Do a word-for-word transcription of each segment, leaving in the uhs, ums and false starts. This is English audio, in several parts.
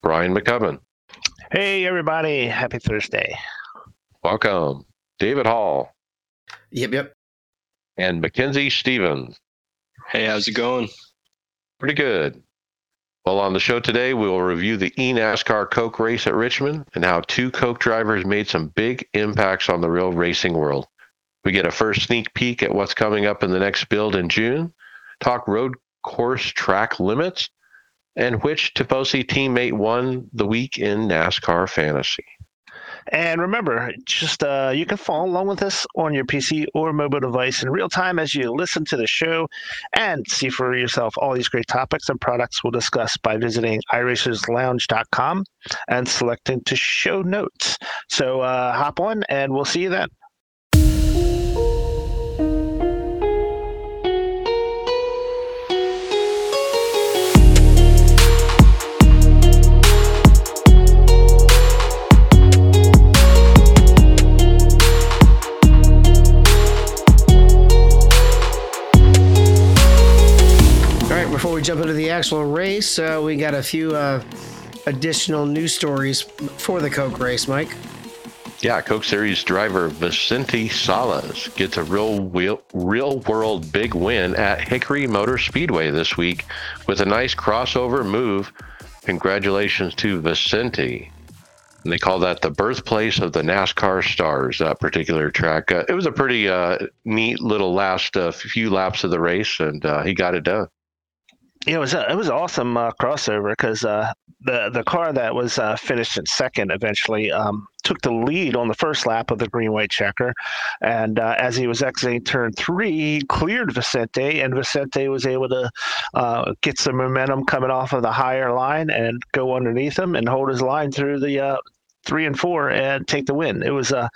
Brian McCubbin. Hey, everybody. Happy Thursday. Welcome. David Hall. Yep, yep. And Mackenzie Stevens. Hey, how's it going? Pretty good. Well, on the show today, we will review the E NASCAR Coke race at Richmond and how two Coke drivers made some big impacts on the real racing world. We get a first sneak peek at what's coming up in the next build in June, talk road course track limits, and which Tifosi teammate won the week in NASCAR fantasy. And remember, just uh, you can follow along with us on your P C or mobile device in real time as you listen to the show and see for yourself all these great topics and products we'll discuss by visiting i racers lounge dot com and selecting to show notes. So uh, hop on and we'll see you then. Before we jump into the actual race, uh, we got a few uh, additional news stories for the Coke race, Mike. Yeah, Coke Series driver Vicente Salas gets a real, real, real world big win at Hickory Motor Speedway this week with a nice crossover move. Congratulations to Vicente. And they call that the birthplace of the NASCAR stars, that particular track. Uh, it was a pretty uh, neat little last uh, few laps of the race, and uh, he got it done. Yeah, it was a, it was an awesome uh, crossover because uh, the the car that was uh, finished in second eventually um, took the lead on the first lap of the green-white checker, and uh, as he was exiting turn three, he cleared Vicente, and Vicente was able to uh, get some momentum coming off of the higher line and go underneath him and hold his line through the uh, three and four and take the win. It was a uh,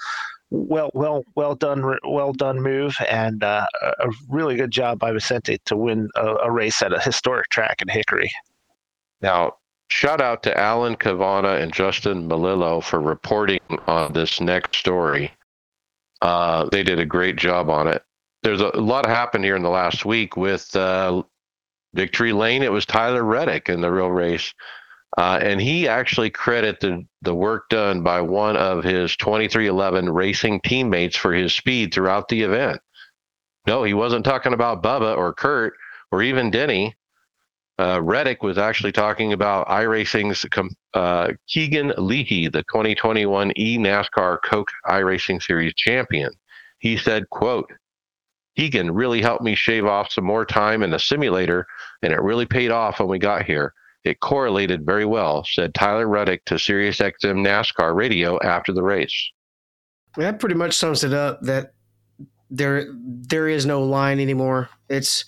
well, well, well done, well done move, and uh, a really good job by Vicente to win a, a race at a historic track in Hickory. Now, shout out to Alan Cavana and Justin Melillo for reporting on this next story. Uh, they did a great job on it. There's a lot happened here in the last week with uh, Victory Lane. It was Tyler Reddick in the real race. Uh, and he actually credited the work done by one of his twenty-three eleven racing teammates for his speed throughout the event. No, he wasn't talking about Bubba or Kurt or even Denny. Uh, Reddick was actually talking about iRacing's uh, Keegan Leahy, the twenty twenty-one E NASCAR Coke iRacing Series champion. He said, quote, "Keegan really helped me shave off some more time in the simulator, and it really paid off when we got here. It correlated very well," said Tyler Reddick to SiriusXM NASCAR Radio after the race. That pretty much sums it up. That there, there is no line anymore. It's,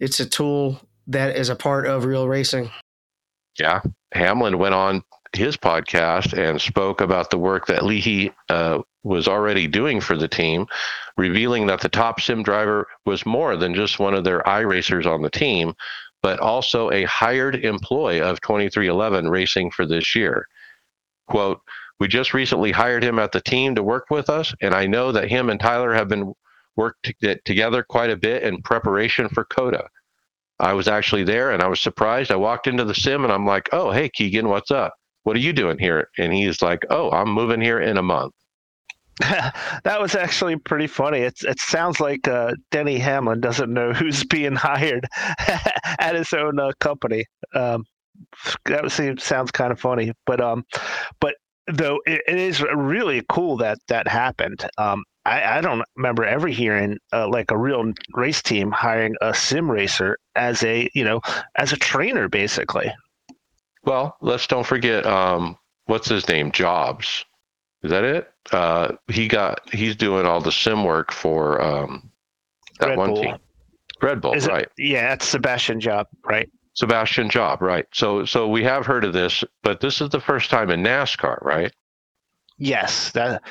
it's a tool that is a part of real racing. Yeah, Hamlin went on his podcast and spoke about the work that Leahy uh, was already doing for the team, revealing that the top sim driver was more than just one of their iRacers on the team, but also a hired employee of twenty-three eleven Racing for this year. Quote, "We just recently hired him at the team to work with us, and I know that him and Tyler have been worked to together quite a bit in preparation for COTA. I was actually there, and I was surprised. I walked into the sim, and I'm like, oh, hey, Keegan, what's up? What are you doing here? And he's like, oh, I'm moving here in a month." That was actually pretty funny. It's, it sounds like uh, Denny Hamlin doesn't know who's being hired at his own uh, company. Um, that seems, sounds kind of funny, but um, but though it, it is really cool that that happened. Um, I, I don't remember ever hearing uh, like a real race team hiring a sim racer as a you know as a trainer, basically. Well, let's don't forget um, what's his name, Jobs. Is that it? Uh, he got. He's doing all the sim work for um, that Red one Bull. team. Red Bull, is right? It, yeah, that's Sebastian Job, right? Sebastian Job, right. So so we have heard of this, but this is the first time in NASCAR, right? Yes. That,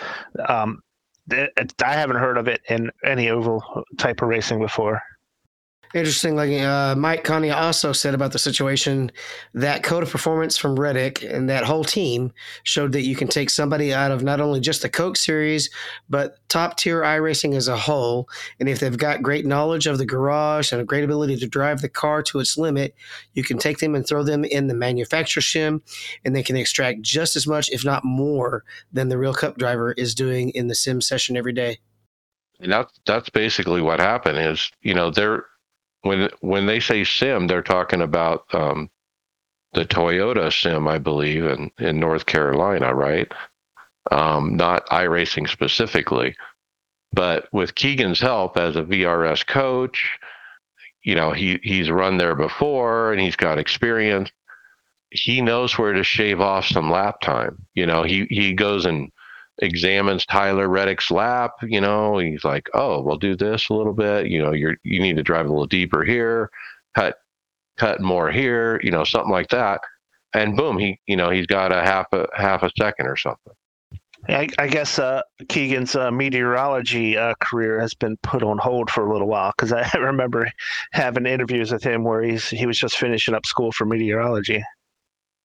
um, th- I haven't heard of it in any oval type of racing before. Interesting. Like uh, Mike Conti also said about the situation that COTA performance from Reddick and that whole team showed that you can take somebody out of not only just the Coke series, but top tier iRacing as a whole. And if they've got great knowledge of the garage and a great ability to drive the car to its limit, you can take them and throw them in the manufacturer shim, and they can extract just as much, if not more, than the real Cup driver is doing in the sim session every day. And that, that's basically what happened is, you know, they're, When when they say sim, they're talking about um, the Toyota sim, I believe, in, in North Carolina, right? Um, not iRacing specifically. But with Keegan's help as a V R S coach, you know, he, he's run there before and he's got experience. He knows where to shave off some lap time. You know, he, he goes and examines Tyler Reddick's lap, you know, he's like, oh, we'll do this a little bit, you know, you're, you need to drive a little deeper here, cut, cut more here, you know, something like that. And boom, he, you know, he's got a half a, half a second or something. I, I guess uh, Keegan's uh, meteorology uh, career has been put on hold for a little while, because I remember having interviews with him where he's, he was just finishing up school for meteorology.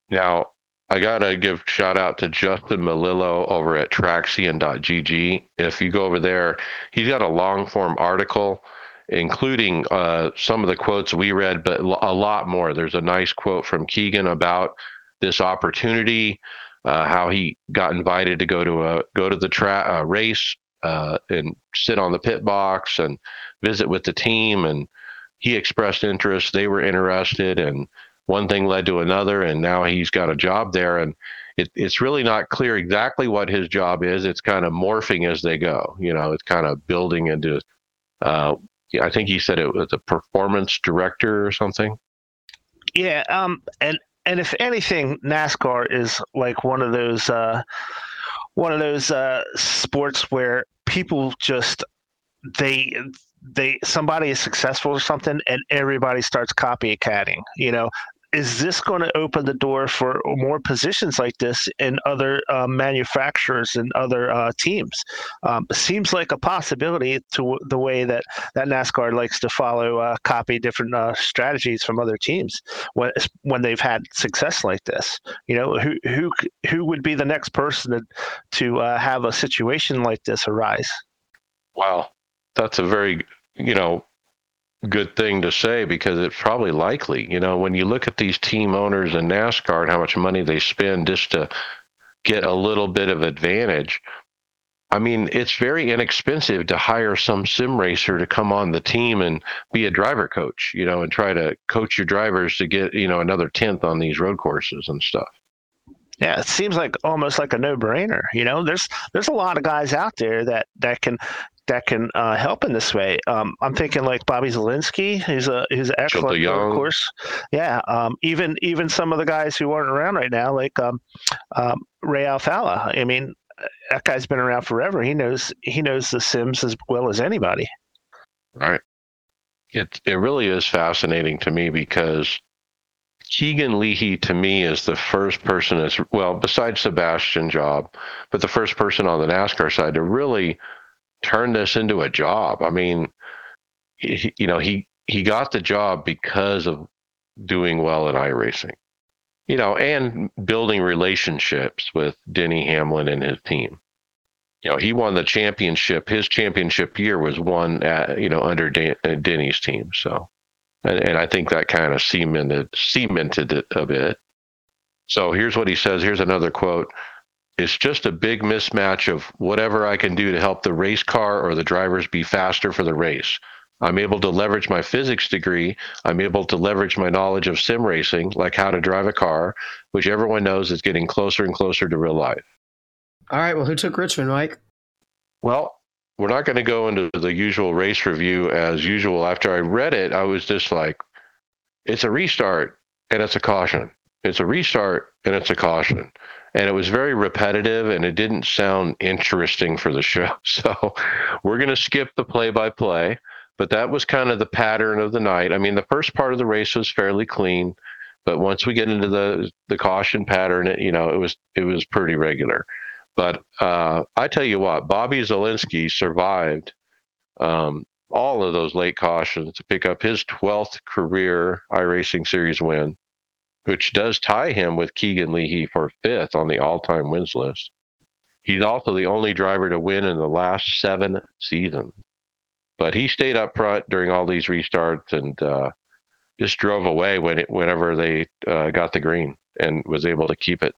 Now, I got to give shout out to Justin Melillo over at traxian dot g g. If you go over there, he's got a long form article, including uh, some of the quotes we read, but a lot more. There's a nice quote from Keegan about this opportunity, uh, how he got invited to go to a, go to the tra- uh, race uh, and sit on the pit box and visit with the team. And he expressed interest. They were interested, and one thing led to another, and now he's got a job there. And it, it's really not clear exactly what his job is. It's kind of morphing as they go. You know, it's kind of building into, uh, I think he said it was a performance director or something. Yeah. Um, and, and if anything, NASCAR is like one of those, uh, one of those uh, sports where people just, they, they, somebody is successful or something, and everybody starts copycatting, you know. Is this going to open the door for more positions like this in other uh, manufacturers and other uh, teams? Um, seems like a possibility to the way that, that NASCAR likes to follow, uh, copy different uh, strategies from other teams when when they've had success like this. You know, who who who would be the next person to to uh, have a situation like this arise? Wow, that's a very, you know, good thing to say, because it's probably likely. You know, when you look at these team owners in NASCAR and how much money they spend just to get a little bit of advantage, I mean, it's very inexpensive to hire some sim racer to come on the team and be a driver coach, you know, and try to coach your drivers to get, you know, another tenth on these road courses and stuff. Yeah, it seems like almost like a no-brainer. You know, there's there's a lot of guys out there that, that can that can uh, help in this way. Um, I'm thinking like Bobby Zielinski, who's a who's an excellent, of course. Yeah, um, even even some of the guys who aren't around right now, like um, um, Ray Alfala. I mean, that guy's been around forever. He knows he knows the sims as well as anybody. Right. It it really is fascinating to me, because Keegan Leahy, to me, is the first person that's, well, besides Sebastian Job, but the first person on the NASCAR side to really turn this into a job. I mean, he, you know, he, he got the job because of doing well in iRacing, you know, and building relationships with Denny Hamlin and his team. You know, he won the championship. His championship year was won at, you know, under Dan, uh, Denny's team. So, and, and I think that kind of cemented, cemented it a bit. So here's what he says. Here's another quote. It's just a big mismatch of whatever I can do to help the race car or the drivers be faster for the race. I'm able to leverage my physics degree. I'm able to leverage my knowledge of sim racing, like how to drive a car, which everyone knows is getting closer and closer to real life. All right. Well, who took Richmond, Mike? Well, we're not going to go into the usual race review as usual. After I read it, I was just like, it's a restart and it's a caution. It's a restart and it's a caution. And it was very repetitive, and it didn't sound interesting for the show. So we're going to skip the play-by-play. But that was kind of the pattern of the night. I mean, the first part of the race was fairly clean, but once we get into the the caution pattern, it, you know, it was it was pretty regular. But uh, I tell you what, Bobby Zielinski survived um, all of those late cautions to pick up his twelfth career iRacing Series win, which does tie him with Keegan Leahy for fifth on the all-time wins list. He's also the only driver to win in the last seven seasons. But he stayed up front during all these restarts and uh, just drove away when it, whenever they uh, got the green and was able to keep it.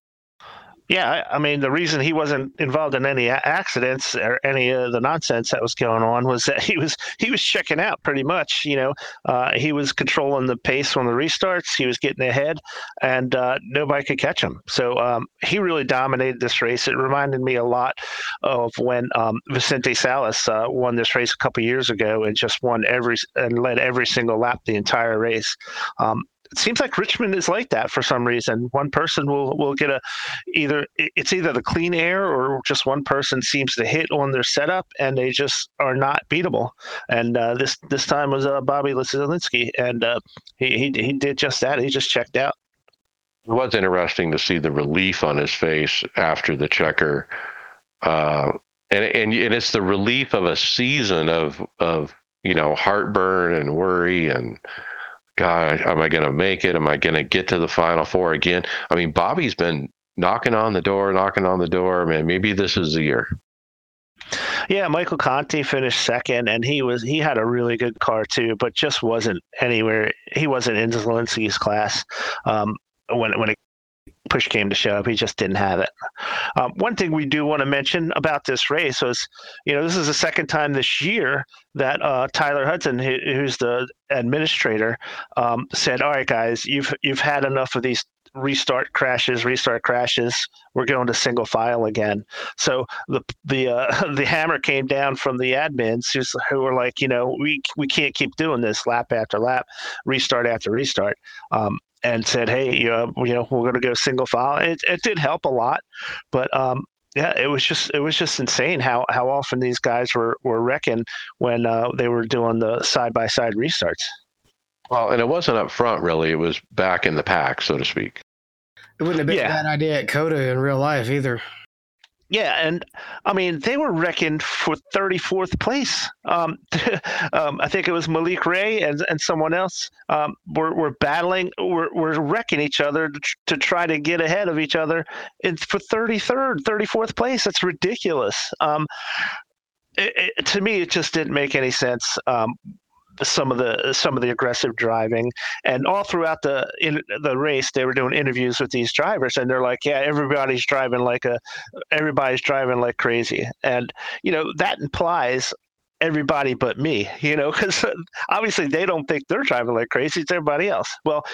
Yeah, I mean, the reason he wasn't involved in any accidents or any of the nonsense that was going on was that he was he was checking out pretty much. You know, uh, he was controlling the pace on the restarts. He was getting ahead, and uh, nobody could catch him. So um, he really dominated this race. It reminded me a lot of when um, Vicente Salas uh, won this race a couple of years ago and just won every and led every single lap the entire race. Um, It seems like Richmond is like that for some reason. One person will, will get a either it's either the clean air or just one person seems to hit on their setup and they just are not beatable. And uh, this this time was uh, Bobby Zielinski, and uh, he, he he did just that. He just checked out. It was interesting to see the relief on his face after the checker, uh, and and and it's the relief of a season of of you know heartburn and worry and. God, am I going to make it? Am I going to get to the Final Four again? I mean, Bobby's been knocking on the door, knocking on the door. Man, maybe this is the year. Yeah, Michael Conti finished second, and he was he had a really good car too, but just wasn't anywhere. He wasn't in Zielinski's class um, when when it push came to shove. He just didn't have it. Um, one thing we do want to mention about this race was, you know, this is the second time this year that uh, Tyler Hudson, who, who's the administrator, um, said, all right, guys, you've you've had enough of these restart crashes, restart crashes. We're going to single file again. So the the uh, the hammer came down from the admins who's, who were like, you know, we, we can't keep doing this lap after lap, restart after restart. Um, and said, hey, you know, you know, we're going to go single file. It, it did help a lot, but um, yeah, it was just it was just insane how, how often these guys were, were wrecking when uh, they were doing the side-by-side restarts. Well, and it wasn't up front, really. It was back in the pack, so to speak. It wouldn't have been yeah. a bad idea at COTA in real life either. Yeah, and I mean they were reckoned for thirty-fourth place. Um, um, I think it was Malik Ray and, and someone else um, were were battling, were were wrecking each other to, to try to get ahead of each other. And for thirty-third, thirty-fourth place, that's ridiculous. Um, it, it, to me, it just didn't make any sense. Um, some of the some of the aggressive driving, and all throughout the in the race they were doing interviews with these drivers, and they're like, yeah, everybody's driving like a everybody's driving like crazy. And you know, that implies everybody but me, you know, because obviously they don't think they're driving like crazy. It's everybody else. Well,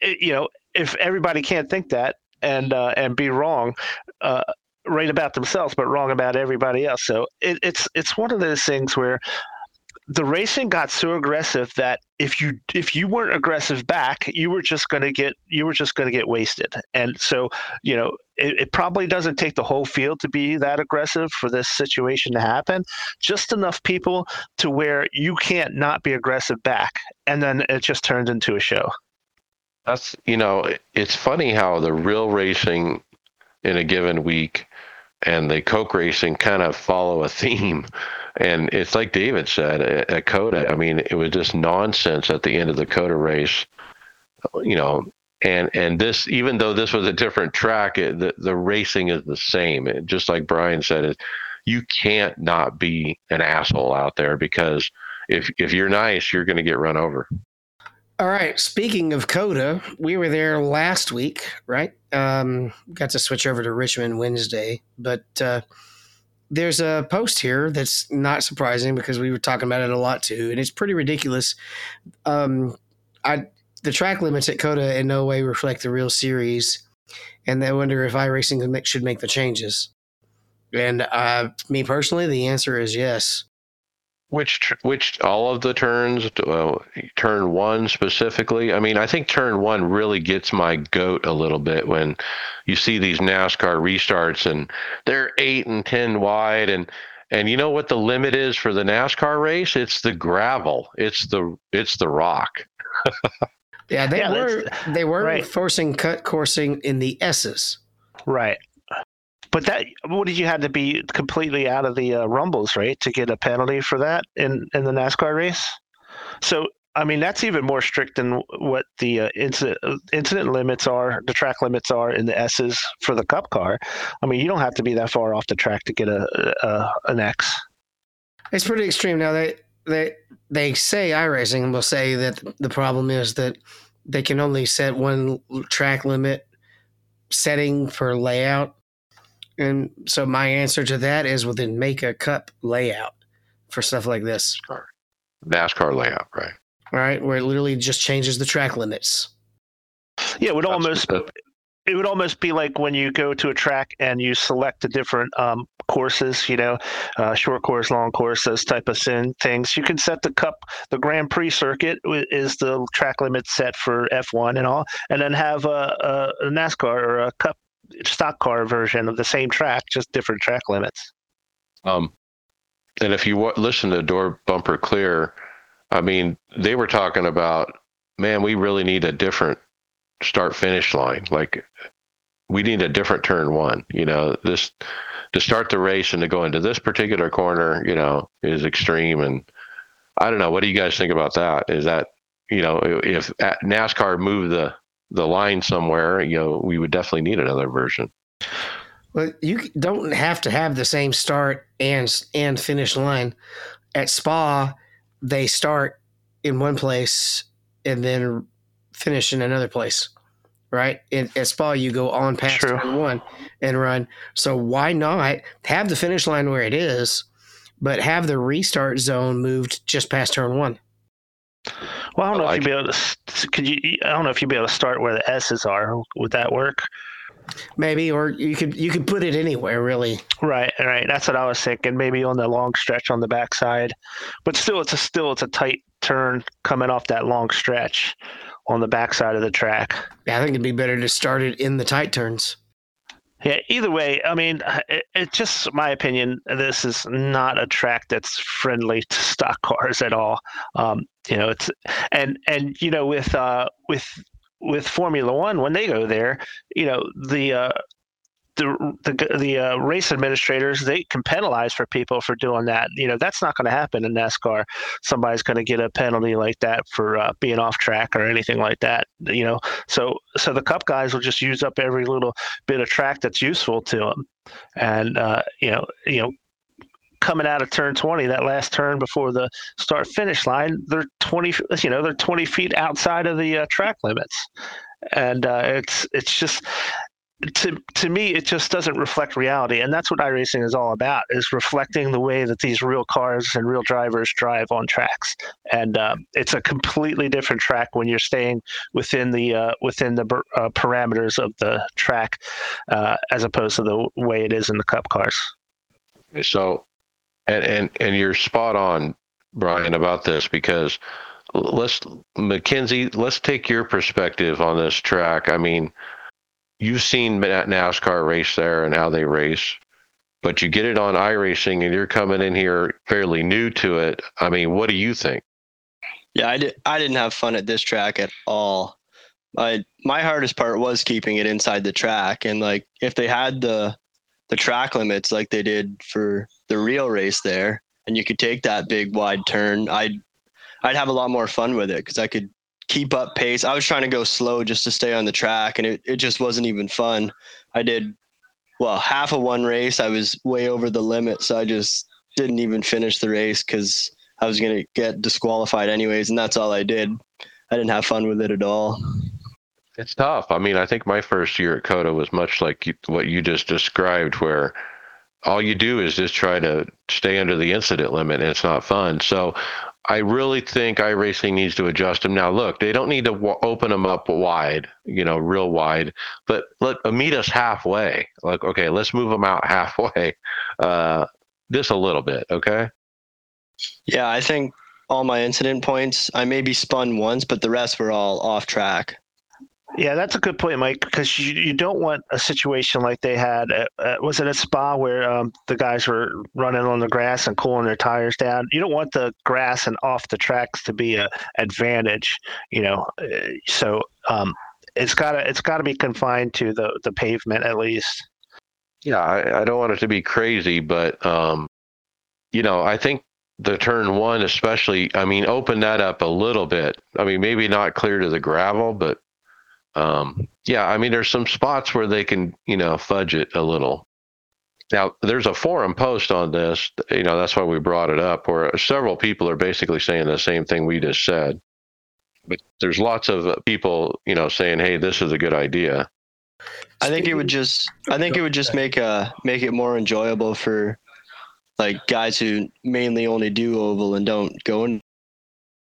it, you know, if everybody can't think that and uh, and be wrong uh right about themselves but wrong about everybody else, so it, it's it's one of those things where the racing got so aggressive that if you if you weren't aggressive back, you were just going to get you were just going to get wasted. And so, you know, it, it probably doesn't take the whole field to be that aggressive for this situation to happen. Just enough people to where you can't not be aggressive back, and then it just turns into a show. That's you know, it's funny how the real racing in a given week and the Coke racing kind of follow a theme. And it's like David said at COTA. I mean, it was just nonsense at the end of the COTA race, you know. And and this, even though this was a different track, it, the the racing is the same. It, just like Brian said, it, you can't not be an asshole out there, because if if you're nice, you're going to get run over. All right. Speaking of COTA, we were there last week, right? Um, got to switch over to Richmond Wednesday, but. Uh, There's a post here that's not surprising because we were talking about it a lot too, and it's pretty ridiculous. Um, I the track limits at COTA in no way reflect the real series, and they wonder if iRacing should make the changes. And uh, me personally, the answer is yes. Which which all of the turns, uh, turn one specifically. I mean, I think turn one really gets my goat a little bit when you see these NASCAR restarts and they're eight and ten wide, and And you know what the limit is for the NASCAR race? It's the gravel. It's the it's the rock. yeah, they yeah, were they were right. forcing cut coursing in the S's. Right. But that what did you have to be completely out of the uh, rumbles, right, to get a penalty for that in, in the NASCAR race? So I mean, that's even more strict than what the uh, incident, incident limits are, the track limits are in the S's for the Cup car. I mean, you don't have to be that far off the track to get a, a an X. It's pretty extreme. Now, they they they say iRacing will say that the problem is that they can only set one track limit setting for layout. And so my answer to that is, well, then make a Cup layout for stuff like this. NASCAR layout, right. Right, where it literally just changes the track limits. Yeah, it would almost it would almost be like when you go to a track and you select the different um, courses, you know, uh, short course, long course, those type of things. You can set the Cup, the Grand Prix circuit is the track limit set for F one and all, and then have a, a NASCAR or a Cup stock car version of the same track, just different track limits. Um, and if you w- listen to Door Bumper Clear. I mean, they were talking about, man, we really need a different start-finish line. Like, we need a different turn one. You know, this to start the race and to go into this particular corner, you know, is extreme. And I don't know. What do you guys think about that? Is that, you know, if NASCAR moved the, the line somewhere, you know, we would definitely need another version. Well, you don't have to have the same start and and finish line. At Spa, they start in one place and then finish in another place, right? In, at Spa, you go on past turn one and run. So why not have the finish line where it is, but have the restart zone moved just past turn one? Well, I don't know I if like you'd be able to. Could you? I don't know if you'd be able to start where the S's are. Would that work? Maybe, or you could you could put it anywhere, really. Right, right. That's what I was thinking. Maybe on the long stretch on the backside, but still, it's a still it's a tight turn coming off that long stretch on the backside of the track. Yeah, I think it'd be better to start it in the tight turns. Yeah. Either way, I mean, it's it just my opinion. This is not a track that's friendly to stock cars at all. Um, you know, it's and and you know with uh, with. With Formula One, when they go there, you know the uh, the the, the uh, race administrators, they can penalize for people for doing that. You know that's not going to happen in NASCAR. Somebody's going to get a penalty like that for uh, being off track or anything like that. You know, so so the Cup guys will just use up every little bit of track that's useful to them, and uh, you know you know. coming out of turn twenty, that last turn before the start finish line, they're twenty, you know, they're twenty feet outside of the uh, track limits. And uh, it's, it's just, to, to me, it just doesn't reflect reality. And that's what iRacing is all about, is reflecting the way that these real cars and real drivers drive on tracks. And um, it's a completely different track when you're staying within the, uh, within the uh, parameters of the track uh, as opposed to the way it is in the Cup cars. So, And, and and you're spot on, Brian, about this, because let's Mackenzie, let's take your perspective on this track. I mean, you've seen NASCAR race there and how they race, but you get it on iRacing and you're coming in here fairly new to it. I mean, what do you think? Yeah, I, did, I didn't have fun at this track at all. I, my hardest part was keeping it inside the track. And like, if they had the the track limits like they did for the real race there, and you could take that big wide turn, I'd I'd have a lot more fun with it because I could keep up pace. I was trying to go slow just to stay on the track, and it, it just wasn't even fun. I did, well, half of one race, I was way over the limit, so I just didn't even finish the race because I was going to get disqualified anyways, and that's all I did. I didn't have fun with it at all. It's tough. I mean, I think my first year at COTA was much like you, what you just described, where all you do is just try to stay under the incident limit, and it's not fun. So I really think iRacing needs to adjust them. Now, look, they don't need to w- open them up wide, you know, real wide, but let uh, meet us halfway. Like, okay, let's move them out halfway, uh, just a little bit, okay? Yeah, I think all my incident points, I maybe spun once, but the rest were all off track. Yeah, that's a good point, Mike, because you, you don't want a situation like they had at, at, was it at Spa where um, the guys were running on the grass and cooling their tires down. You don't want the grass and off the tracks to be an advantage, you know. So um, it's gotta it's gotta be confined to the, the pavement at least. Yeah, I, I don't want it to be crazy, but um, you know, I think the turn one especially, I mean, open that up a little bit. I mean, maybe not clear to the gravel, but um, yeah, I mean, there's some spots where they can, you know, fudge it a little. Now, there's a forum post on this, you know, that's why we brought it up, where several people are basically saying the same thing we just said. But there's lots of people, you know, saying, hey, this is a good idea. I think it would just, I think it would just make uh make it more enjoyable for like guys who mainly only do oval and don't go in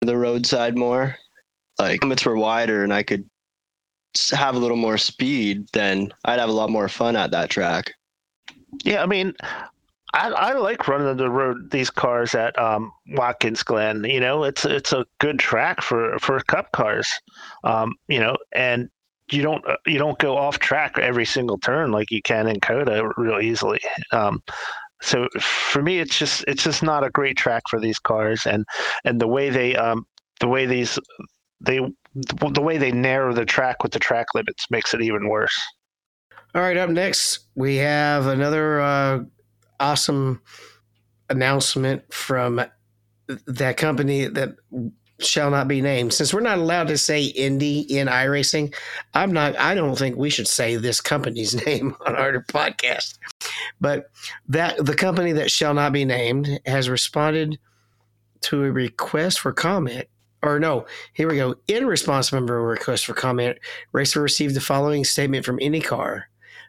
the roadside more. Like, limits were wider and I could have a little more speed, then I'd have a lot more fun at that track. Yeah, I mean, I, I like running the road, these cars at um, Watkins Glen. You know, it's it's a good track for, for cup cars, um, you know, and you don't you don't go off track every single turn like you can in COTA real easily. Um, so for me, it's just it's just not a great track for these cars, and and the way they um the way these they the way they narrow the track with the track limits makes it even worse. All right, up next we have another uh, awesome announcement from that company that shall not be named. Since we're not allowed to say Indy in iRacing, I'm not. I don't think we should say this company's name on our podcast. But that the company that shall not be named has responded to a request for comment. Or no, here we go. In response to a request for comment, Racer received the following statement from IndyCar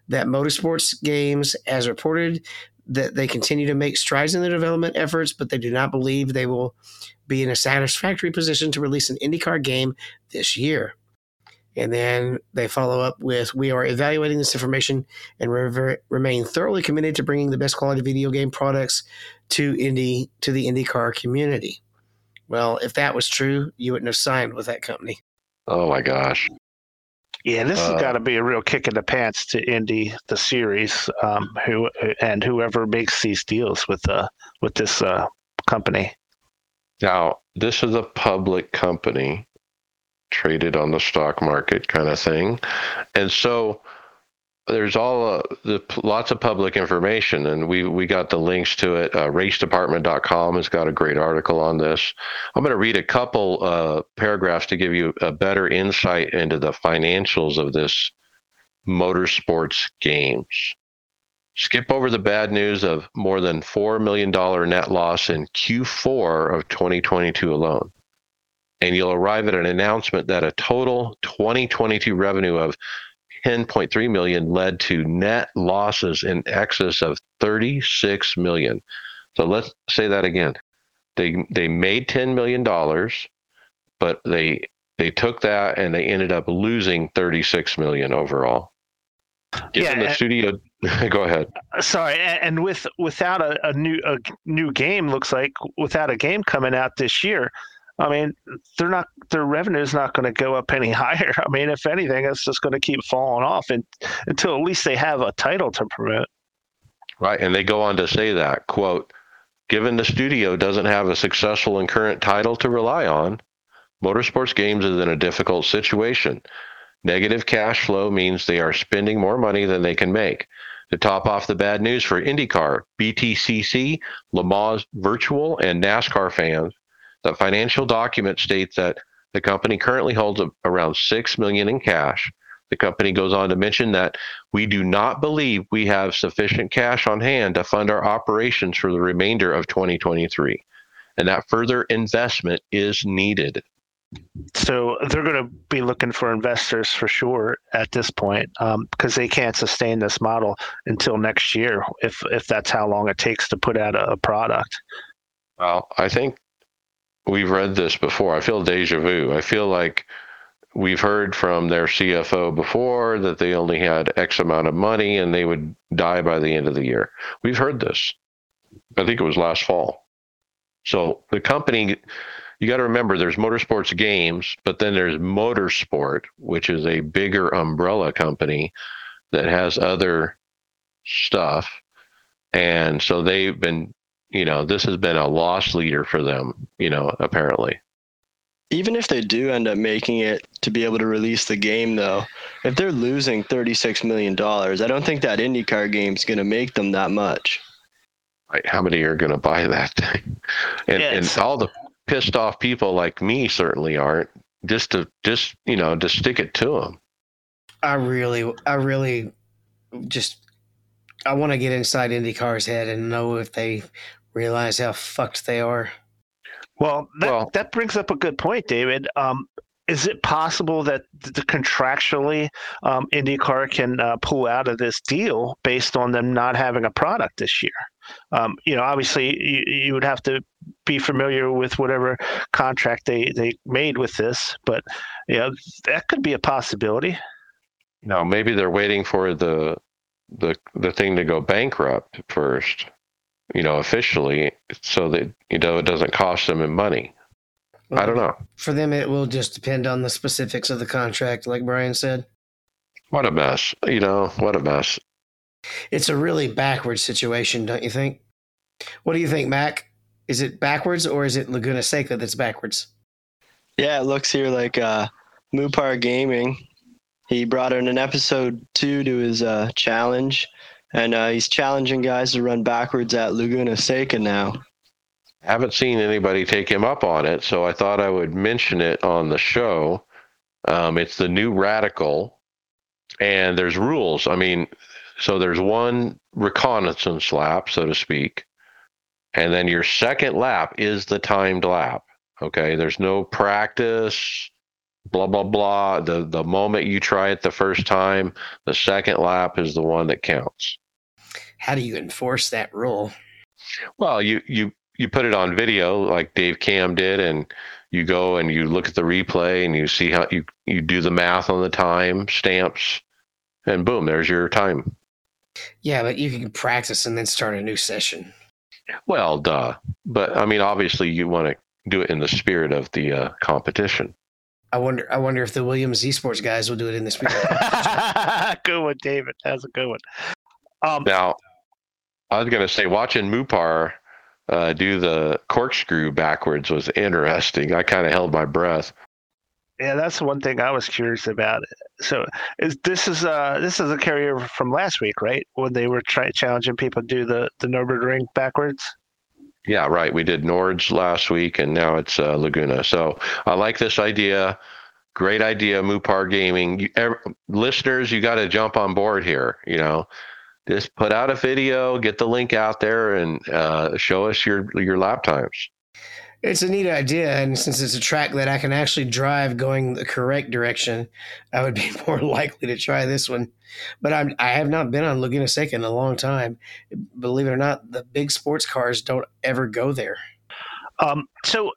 that Motorsports Games has reported that they continue to make strides in their development efforts, but they do not believe they will be in a satisfactory position to release an IndyCar game this year. And then they follow up with, we are evaluating this information and re- remain thoroughly committed to bringing the best quality video game products to Indy to the IndyCar community. Well, if that was true, you wouldn't have signed with that company. Oh, my gosh. Yeah, this uh, has got to be a real kick in the pants to Indy, the series, um, who and whoever makes these deals with uh, with this uh, company. Now, this is a public company, traded on the stock market kind of thing. And so there's all uh, the lots of public information, and we, we got the links to it. Uh, race department dot com has got a great article on this. I'm going to read a couple uh, paragraphs to give you a better insight into the financials of this Motorsports Games. Skip over the bad news of more than four million dollars net loss in Q four of twenty twenty-two alone, and you'll arrive at an announcement that a total twenty twenty-two revenue of ten point three million dollars led to net losses in excess of thirty-six million dollars. So let's say that again. They they made ten million dollars, but they they took that and they ended up losing thirty-six million dollars overall. Given yeah, the studio, go ahead. Sorry, and with without a, a new a new game, looks like without a game coming out this year, I mean, they're not their revenue is not going to go up any higher. I mean, if anything, it's just going to keep falling off and, until at least they have a title to promote. Right, and they go on to say that, quote, given the studio doesn't have a successful and current title to rely on, Motorsports Games is in a difficult situation. Negative cash flow means they are spending more money than they can make. To top off the bad news for IndyCar, B T C C, Le Mans Virtual, and NASCAR fans, the financial document states that the company currently holds a, around six million dollars in cash. The company goes on to mention that we do not believe we have sufficient cash on hand to fund our operations for the remainder of twenty twenty-three, and that further investment is needed. So they're going to be looking for investors for sure at this point, um, because they can't sustain this model until next year, if if that's how long it takes to put out a, a product. Well, I think we've read this before. I feel deja vu. I feel like we've heard from their C F O before that they only had X amount of money and they would die by the end of the year. We've heard this. I think it was last fall. So the company you got to remember there's Motorsports Games, but then there's Motorsport, which is a bigger umbrella company that has other stuff. And so they've been, you know, this has been a loss leader for them, you know, apparently. Even if they do end up making it to be able to release the game, though, if they're losing thirty-six million dollars, I don't think that IndyCar game's going to make them that much. Right, how many are going to buy that thing? And, yes. and all the pissed off people like me certainly aren't. Just to just you know to stick it to them. I really, I really, just I want to get inside IndyCar's head and know if they realize how fucked they are. Well, that, well, that brings up a good point, David. Um, is it possible that the contractually um, IndyCar can uh, pull out of this deal based on them not having a product this year? Um, you know, obviously, you, you would have to be familiar with whatever contract they, they made with this, but you know, that could be a possibility. No, maybe they're waiting for the the the thing to go bankrupt first. You know, officially, so that, you know, it doesn't cost them in money. Well, I don't know. For them, it will just depend on the specifics of the contract, like Brian said. What a mess. You know, what a mess. It's a really backward situation, don't you think? What do you think, Mac? Is it backwards or is it Laguna Seca that's backwards? Yeah, it looks here like uh, Mopar Gaming. He brought in an episode two to his uh, challenge. And uh, he's challenging guys to run backwards at Laguna Seca now. I haven't seen anybody take him up on it, so I thought I would mention it on the show. Um, it's the new Radical, and there's rules. I mean, so there's one reconnaissance lap, so to speak, and then your second lap is the timed lap. Okay, there's no practice, blah, blah, blah. The the moment you try it the first time, the second lap is the one that counts. How do you enforce that rule? Well, you, you, you put it on video like Dave Cam did, and you go and you look at the replay and you see how you, you do the math on the time stamps, and boom, there's your time. Yeah, but you can practice and then start a new session. Well, duh. But, I mean, obviously you want to do it in the spirit of the uh, competition. I wonder I wonder if the Williams Esports guys will do it in this weekend. Good one, David. That was a good one. Um, now, I was going to say, watching Mopar uh, do the corkscrew backwards was interesting. I kind of held my breath. Yeah, that's the one thing I was curious about. So is, this is uh, this is a carryover from last week, right? When they were try, challenging people to do the, the Nurburgring backwards? Yeah, right. We did Nords last week, and now it's uh, Laguna. So I like this idea. Great idea, Mopar Gaming. You, ever, listeners, you got to jump on board here. You know, just put out a video, get the link out there, and uh, show us your your lap times. It's a neat idea, and since it's a track that I can actually drive going the correct direction, I would be more likely to try this one. But I'm, I have not been on Laguna Seca in a long time. Believe it or not, the big sports cars don't ever go there. Um, so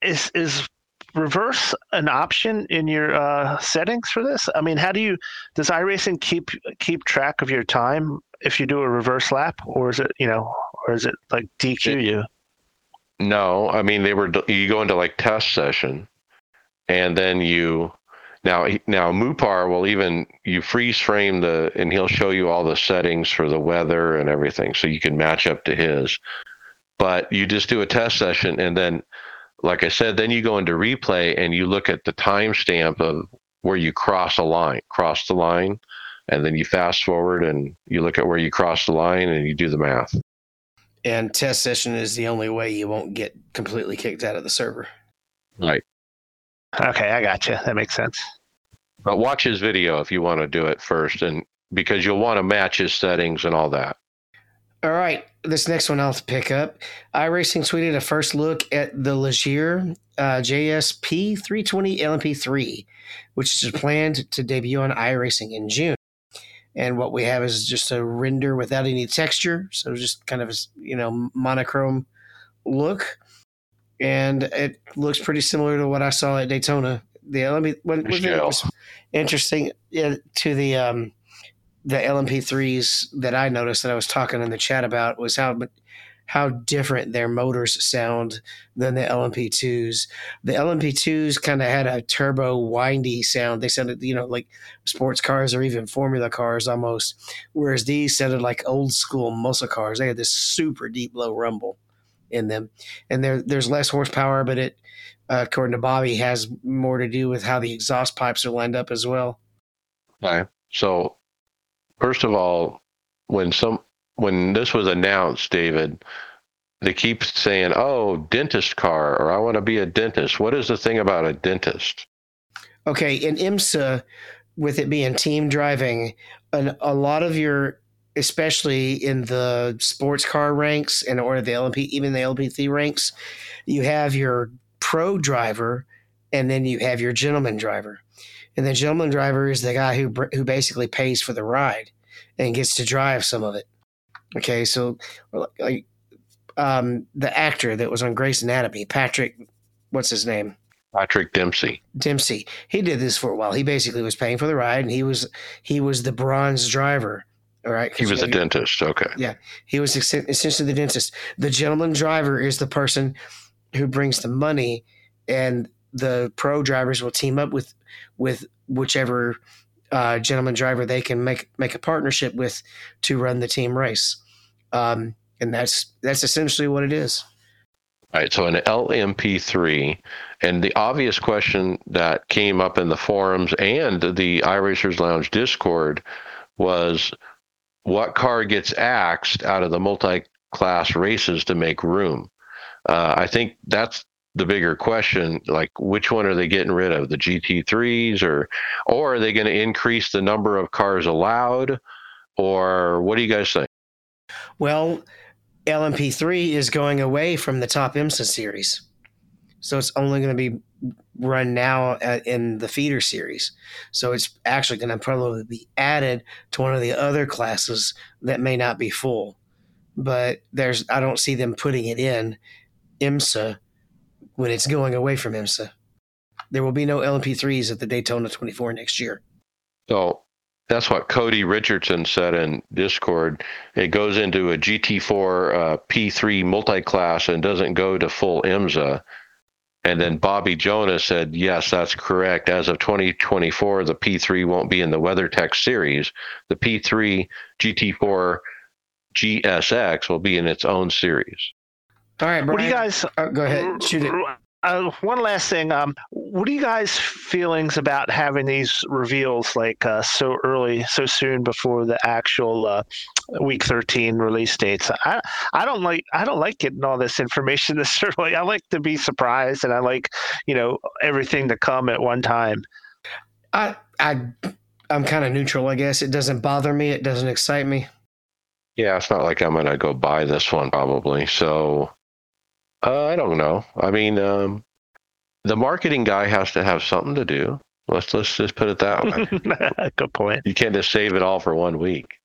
is is reverse an option in your uh, settings for this? I mean, how do you – does iRacing keep keep track of your time if you do a reverse lap, or is it, you know, or is it like D Q you? No, I mean, they were, you go into like test session and then you, now, now Mopar will even, you freeze frame the, and he'll show you all the settings for the weather and everything. So you can match up to his, but you just do a test session. And then, like I said, then you go into replay and you look at the timestamp of where you cross a line, cross the line. And then you fast forward and you look at where you cross the line and you do the math. And test session is the only way you won't get completely kicked out of the server. Right. Okay, I got you. That makes sense. But watch his video if you want to do it first, and because you'll want to match his settings and all that. All right, this next one I'll pick up. iRacing tweeted a first look at the Ligier uh, J S P three twenty L M P three, which is planned to debut on iRacing in June. And what we have is just a render without any texture. So just kind of, a, you know, monochrome look. And it looks pretty similar to what I saw at Daytona. The L M P, what was interesting uh, to the um, the L M P threes that I noticed that I was talking in the chat about was how how different their motors sound than the L M P twos. The L M P twos kind of had a turbo windy sound. They sounded, you know, like sports cars or even formula cars almost, whereas these sounded like old school muscle cars. They had this super deep, low rumble in them. And there, there's less horsepower, but it, uh, according to Bobby, has more to do with how the exhaust pipes are lined up as well. All right. So first of all, when some, when this was announced, David, they keep saying, oh, dentist car, or I want to be a dentist. What is the thing about a dentist? Okay, in IMSA, with it being team driving, an, a lot of your, especially in the sports car ranks and or the L M P, even the L M P three ranks, you have your pro driver and then you have your gentleman driver. And the gentleman driver is the guy who who basically pays for the ride and gets to drive some of it. Okay, so like, um, the actor that was on Grey's Anatomy, Patrick, what's his name? Patrick Dempsey. Dempsey. He did this for a while. He basically was paying for the ride, and he was he was the bronze driver. All right. He was a dentist. Okay. Yeah, he was essentially the dentist. The gentleman driver is the person who brings the money, and the pro drivers will team up with with whichever uh, gentleman driver they can make make a partnership with to run the team race. Um, and that's that's essentially what it is. All right, so an L M P three, and the obvious question that came up in the forums and the iRacers Lounge Discord was, what car gets axed out of the multi-class races to make room? Uh, I think that's the bigger question, like which one are they getting rid of, the G T threes, or or are they going to increase the number of cars allowed, or what do you guys think? Well, L M P three is going away from the top IMSA series. So it's only going to be run now in the feeder series. So it's actually going to probably be added to one of the other classes that may not be full. But there's, I don't see them putting it in IMSA when it's going away from IMSA. There will be no L M P threes at the Daytona twenty-four next year. So that's what Cody Richardson said in Discord. It goes into a G T four uh, P three multi-class and doesn't go to full IMSA. And then Bobby Jonas said, yes, that's correct. As of twenty twenty-four, the P three won't be in the WeatherTech series. The P three G T four G S X will be in its own series. All right, Brian. What do you guys? Oh, go ahead, shoot it. Uh, one last thing. Um, what are you guys' feelings about having these reveals like uh, so early, so soon before the actual uh, Week thirteen release dates? I, I don't like I don't like getting all this information this early. I like to be surprised, and I like, you know, everything to come at one time. I I I'm kind of neutral, I guess. It doesn't bother me. It doesn't excite me. Yeah, it's not like I'm gonna go buy this one probably. So. Uh, I don't know. I mean, um, the marketing guy has to have something to do. Let's let's just put it that way. Good point. You can't just save it all for one week.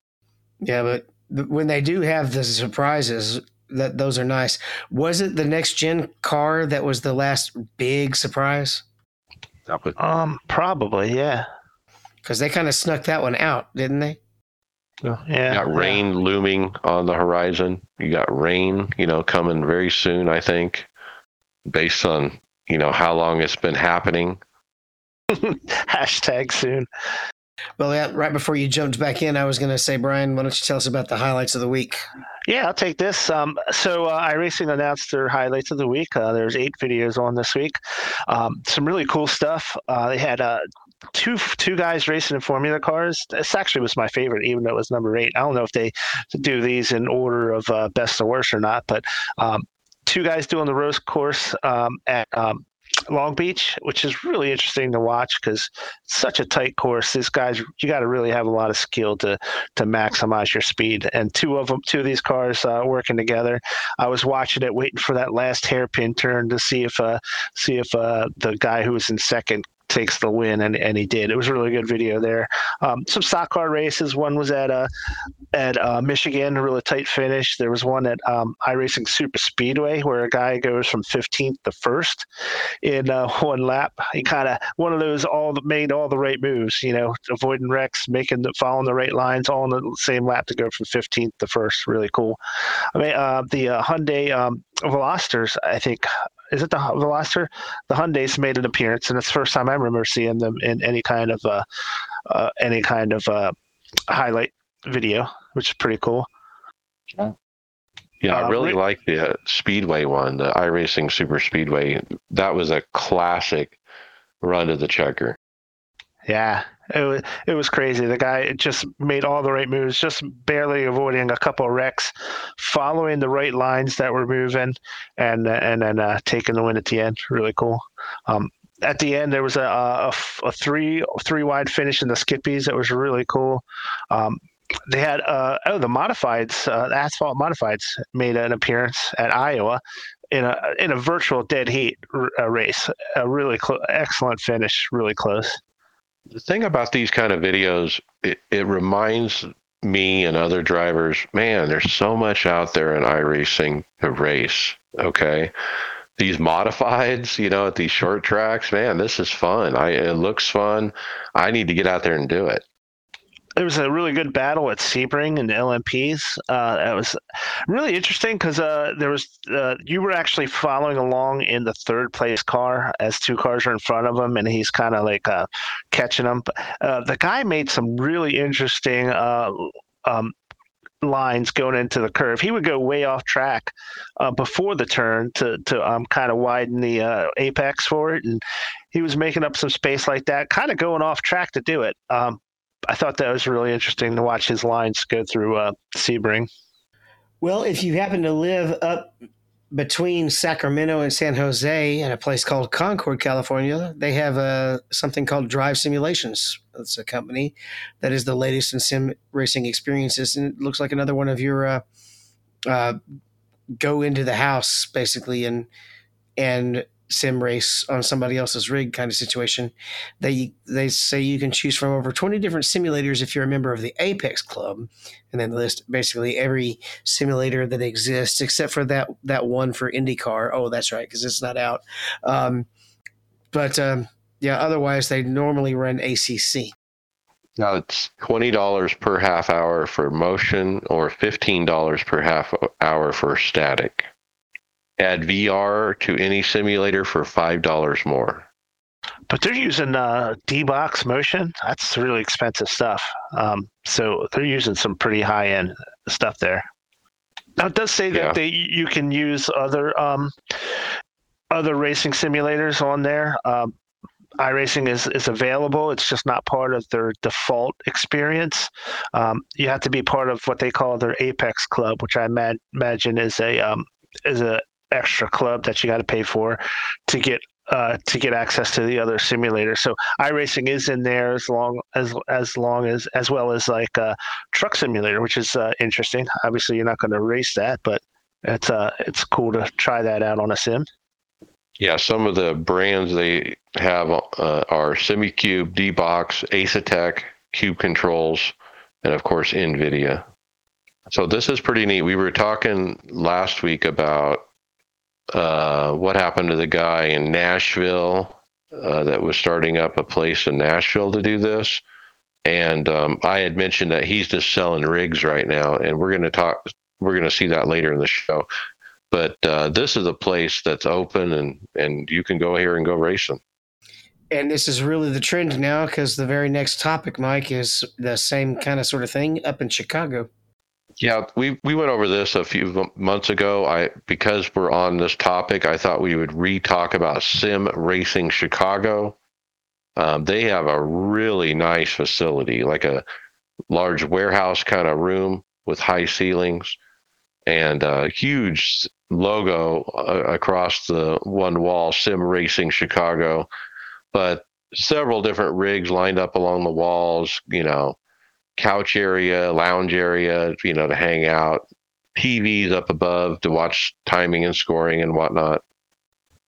Yeah, but th- when they do have the surprises, that those are nice. Was it the next gen car that was the last big surprise? Was- um, probably, yeah. Because they kind of snuck that one out, didn't they? Yeah. You got rain yeah. looming on the horizon. You got rain, you know, coming very soon, I think, based on, you know, how long it's been happening. Hashtag soon. Well, yeah, right before you jumped back in, I was going to say, Brian, why don't you tell us about the highlights of the week? Yeah, I'll take this. Um, so uh, iRacing announced their highlights of the week. Uh, there's eight videos on this week. Um, some really cool stuff. Uh, they had a uh, Two two guys racing in formula cars. This actually was my favorite, even though it was number eight. I don't know if they do these in order of uh, best to worst or not, but um, two guys doing the road course um, at um, Long Beach, which is really interesting to watch because it's such a tight course. These guys, you got to really have a lot of skill to to maximize your speed. And two of them, two of these cars uh, working together. I was watching it, waiting for that last hairpin turn to see if uh, see if uh, the guy who was in second takes the win, and, and he did. It was a really good video there. Um, some stock car races. One was at uh, at uh, Michigan, a really tight finish. There was one at um, iRacing Super Speedway where a guy goes from fifteenth to first in uh, one lap. He kind of one of those all the, made all the right moves, you know, avoiding wrecks, making the, following the right lines, all in the same lap to go from fifteenth to first. Really cool. I mean, uh, the uh, Hyundai um, Veloster's, I think. Is it the Veloster? The Hyundai's made an appearance, and it's the first time I remember seeing them in any kind of uh, uh, any kind of uh, highlight video, which is pretty cool. Yeah, yeah uh, I really right? like the uh, Speedway one, the iRacing Super Speedway. That was a classic run of the checker. Yeah, it was, it was crazy. The guy just made all the right moves, just barely avoiding a couple of wrecks, following the right lines that were moving, and and then uh, taking the win at the end. Really cool. Um, at the end, there was a, a, a three three wide finish in the Skippies. That was really cool. Um, they had uh, oh the modifieds, uh, the asphalt modifieds made an appearance at Iowa. In a in a virtual dead heat r- a race, a really cl- excellent finish, really close. The thing about these kind of videos, it, it reminds me and other drivers, man, there's so much out there in iRacing to race, okay? These modifieds, you know, at these short tracks, man, this is fun. I, it looks fun. I need to get out there and do it. There was a really good battle at Sebring and the L M Ps. Uh, that was really interesting because uh, there was uh, you were actually following along in the third place car as two cars are in front of him, and he's kind of like uh, catching them. Uh, the guy made some really interesting uh, um, lines going into the curve. He would go way off track uh, before the turn to to um, kind of widen the uh, apex for it, and he was making up some space like that, kind of going off track to do it. Um, I thought that was really interesting to watch his lines go through uh, Sebring. Well, if you happen to live up between Sacramento and San Jose in a place called Concord, California, they have uh, something called Drive Simulations. It's a company that is the latest in sim racing experiences, and it looks like another one of your uh, uh, go into the house, basically, and and – sim race on somebody else's rig kind of situation. They they say you can choose from over twenty different simulators if you're a member of the Apex Club, and then list basically every simulator that exists except for that that one for IndyCar. Oh, that's right, because it's not out. Um, but um, yeah, otherwise they normally run A C C. Now it's twenty dollars per half hour for motion or fifteen dollars per half hour for static. Add V R to any simulator for five dollars more. But they're using uh, D-Box motion. That's really expensive stuff. Um, so they're using some pretty high-end stuff there. Now, it does say that yeah. they you can use other um, other racing simulators on there. Um, iRacing is, is available. It's just not part of their default experience. Um, you have to be part of what they call their Apex Club, which I ma- imagine is a um, is a extra club that you got to pay for to get uh, to get access to the other simulator. So iRacing is in there as long as as long as as well as like a truck simulator, which is uh, interesting. Obviously, you're not going to race that, but it's uh it's cool to try that out on a sim. Yeah, some of the brands they have uh, are SimiCube, D-Box, ACE Attack, Cube Controls, and of course NVIDIA. So this is pretty neat. We were talking last week about Uh, what happened to the guy in Nashville uh, that was starting up a place in Nashville to do this. And um, I had mentioned that he's just selling rigs right now, and we're going to talk, we're going to see that later in the show. But uh, this is a place that's open, and, and you can go here and go racing. And this is really the trend now, because the very next topic, Mike, is the same kind of sort of thing up in Chicago. Yeah, we, we went over this a few months ago. I because we're on this topic, I thought we would re-talk about Sim Racing Chicago. Um, they have a really nice facility, like a large warehouse kind of room with high ceilings and a huge logo uh, across the one wall, Sim Racing Chicago. But several different rigs lined up along the walls, you know, couch area, lounge area, you know, to hang out, T Vs up above to watch timing and scoring and whatnot,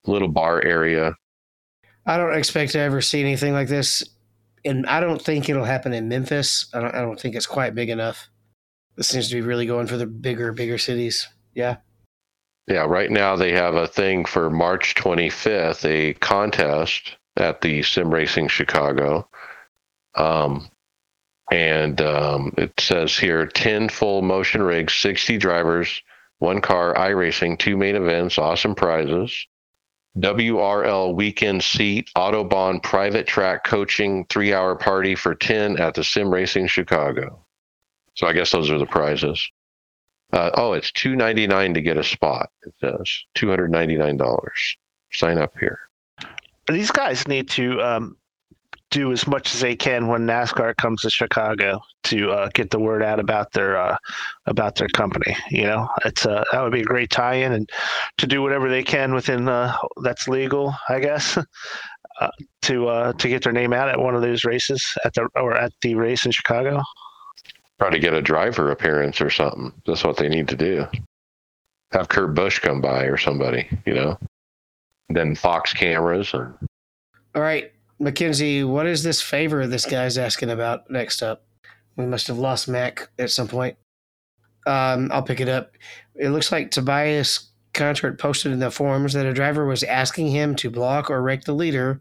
little bar area. I don't expect to ever see anything like this. And I don't think it'll happen in Memphis. I don't, I don't think it's quite big enough. This seems to be really going for the bigger, bigger cities. Yeah. Yeah, right now they have a thing for March twenty-fifth, a contest at the Sim Racing Chicago. Um, and um, it says here, ten full motion rigs, sixty drivers, one car, iRacing, two main events, awesome prizes. W R L weekend seat, Autobahn private track coaching, three-hour party for ten at the Sim Racing Chicago. So I guess those are the prizes. Uh, oh, it's two hundred ninety-nine dollars to get a spot. It says two hundred ninety-nine dollars. Sign up here. These guys need to um, do as much as they can when NASCAR comes to Chicago to uh, get the word out about their uh, about their company. You know, it's uh, that would be a great tie-in, and to do whatever they can within uh, that's legal, I guess, uh, to uh, to get their name out at one of those races at the or at the race in Chicago. Try to get a driver appearance or something. That's what they need to do. Have Kurt Busch come by or somebody, you know. Then Fox cameras. Or... All right, Mackenzie, what is this favor this guy's asking about next up? We must have lost Mac at some point. Um, I'll pick it up. It looks like Tobias Contract posted in the forums that a driver was asking him to block or wreck the leader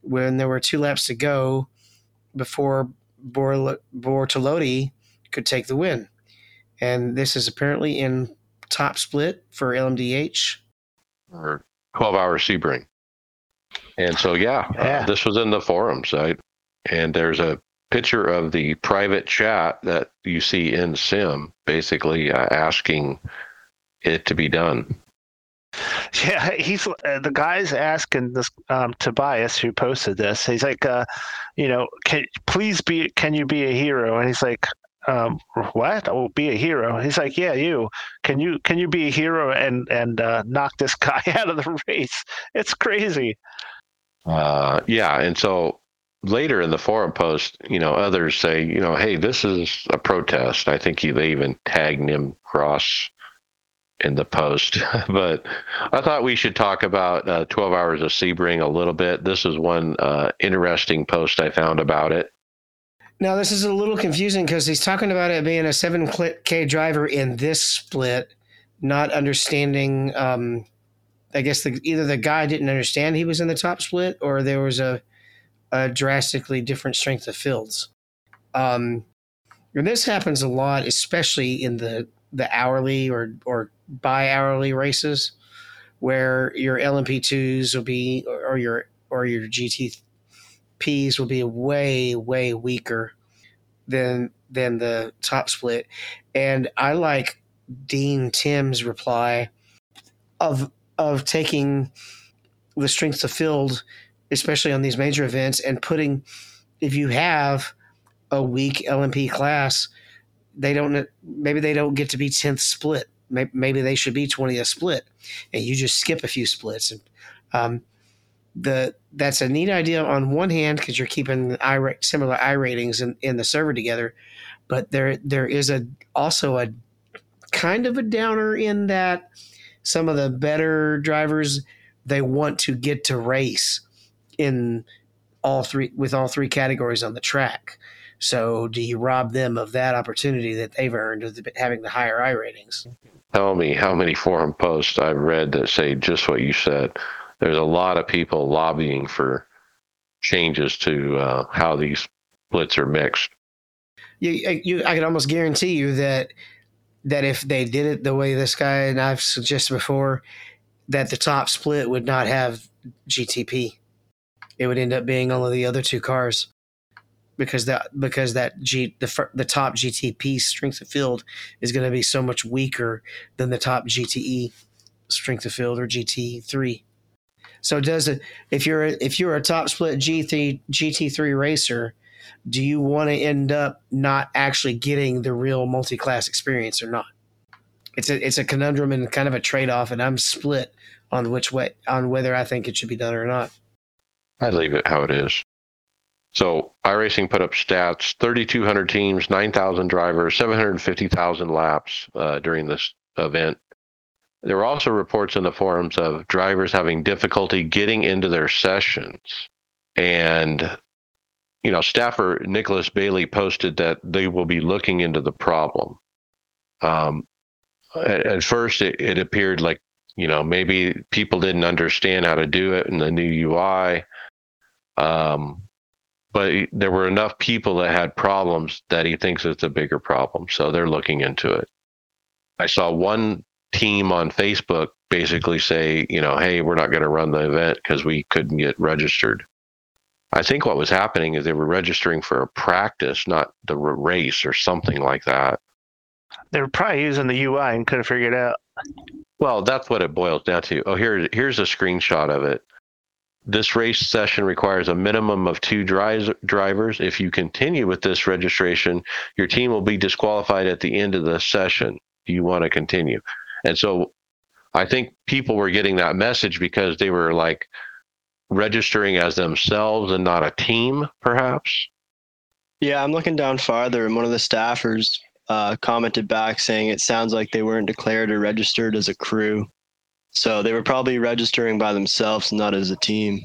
when there were two laps to go before Bortolotti Bortolotti could take the win. And this is apparently in top split for L M D H. Or twelve hour Sebring. And so, yeah, yeah. Uh, this was in the forums. Right? And there's a picture of the private chat that you see in Sim, basically uh, asking it to be done. Yeah, he's uh, the guy's asking this um, Tobias who posted this. He's like, uh, you know, can please be? Can you be a hero? And he's like, um, what? I will be a hero. He's like, yeah, you. Can you? Can you be a hero and and uh, knock this guy out of the race? It's crazy. Uh, yeah, and so later in the forum post, you know, others say, you know, hey, this is a protest. I think he, they even tagged Nim Cross in the post, but I thought we should talk about uh, twelve hours of Sebring a little bit. This is one uh, interesting post I found about it. Now, this is a little confusing because he's talking about it being a seven K driver in this split, not understanding, um, I guess the, either the guy didn't understand he was in the top split or there was a, a drastically different strength of fields. Um, and this happens a lot, especially in the, the hourly or, or, bi-hourly races where your L M P twos will be or your or your G T Ps will be way way weaker than than the top split. And I like Dean Tim's reply of of taking the strengths of field, especially on these major events, and putting, if you have a weak L M P class, they don't maybe they don't get to be tenth split. Maybe they should be twentieth split, and you just skip a few splits. And um, the that's a neat idea on one hand because you're keeping I, similar I ratings in, in the server together, but there there is a also a kind of a downer in that some of the better drivers, they want to get to race in all three with all three categories on the track. So do you rob them of that opportunity that they've earned of having the higher I ratings? Tell me how many forum posts I've read that say just what you said. There's a lot of people lobbying for changes to uh, how these splits are mixed. You, you, I can almost guarantee you that that if they did it the way this guy and I've suggested before, that the top split would not have G T P. It would end up being only the other two cars because that because that G, the the top G T P strength of field is going to be so much weaker than the top G T E strength of field or G T three. So does it if you're if you're a top split G T G T three racer, do you want to end up not actually getting the real multi-class experience or not? It's a it's a conundrum and kind of a trade-off, and I'm split on which way on whether I think it should be done or not. I leave it how it is. So iRacing put up stats, thirty-two hundred teams, nine thousand drivers, seven hundred fifty thousand laps uh, during this event. There were also reports in the forums of drivers having difficulty getting into their sessions. And, you know, staffer Nicholas Bailey posted that they will be looking into the problem. Um, at, at first, it, it appeared like, you know, maybe people didn't understand how to do it in the new U I. Um, but there were enough people that had problems that he thinks it's a bigger problem. So they're looking into it. I saw one team on Facebook basically say, you know, hey, we're not going to run the event because we couldn't get registered. I think what was happening is they were registering for a practice, not the race or something like that. They were probably using the U I and couldn't figure it out. Well, that's what it boils down to. Oh, here, here's a screenshot of it. This race session requires a minimum of two dri- drivers. If you continue with this registration, your team will be disqualified at the end of the session. Do you want to continue? And so I think people were getting that message because they were like registering as themselves and not a team, perhaps. Yeah, I'm looking down farther, and one of the staffers uh, commented back saying it sounds like they weren't declared or registered as a crew. So they were probably registering by themselves, not as a team.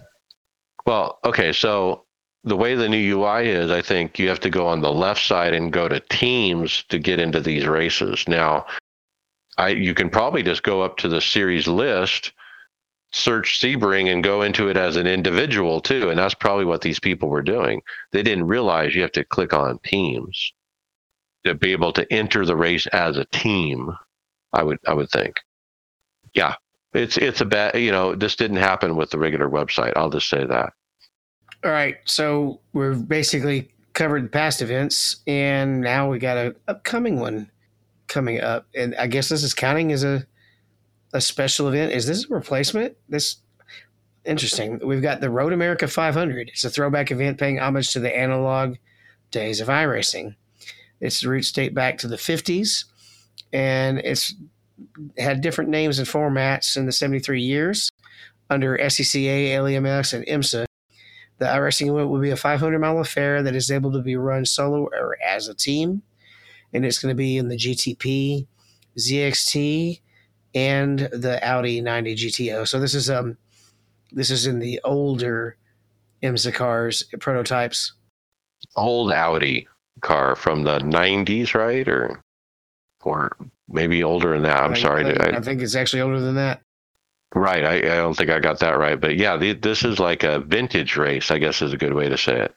Well, okay, so the way the new U I is, I think you have to go on the left side and go to teams to get into these races. Now, I, you can probably just go up to the series list, search Sebring, and go into it as an individual too. And that's probably what these people were doing. They didn't realize you have to click on teams to be able to enter the race as a team. I would, I would think. Yeah, it's, it's a bad, you know, this didn't happen with the regular website. I'll just say that. All right. So we've basically covered the past events, and now we got an upcoming one coming up, and I guess this is counting as a a special event. Is this a replacement? This interesting. We've got the Road America five hundred. It's a throwback event paying homage to the analog days of iRacing. Its roots date back to the fifties, and it's had different names and formats in the seventy-three years under S C C A, L E M S, and IMSA. The iRacing event will be a five hundred mile affair that is able to be run solo or as a team. And it's going to be in the G T P, Z X T, and the Audi ninety G T O. So this is um, this is in the older IMSA cars, prototypes. Old Audi car from the nineties, right? Or or maybe older than that. I'm I, sorry. I, I think it's actually older than that. Right. I, I don't think I got that right. But yeah, the, this is like a vintage race, I guess is a good way to say it.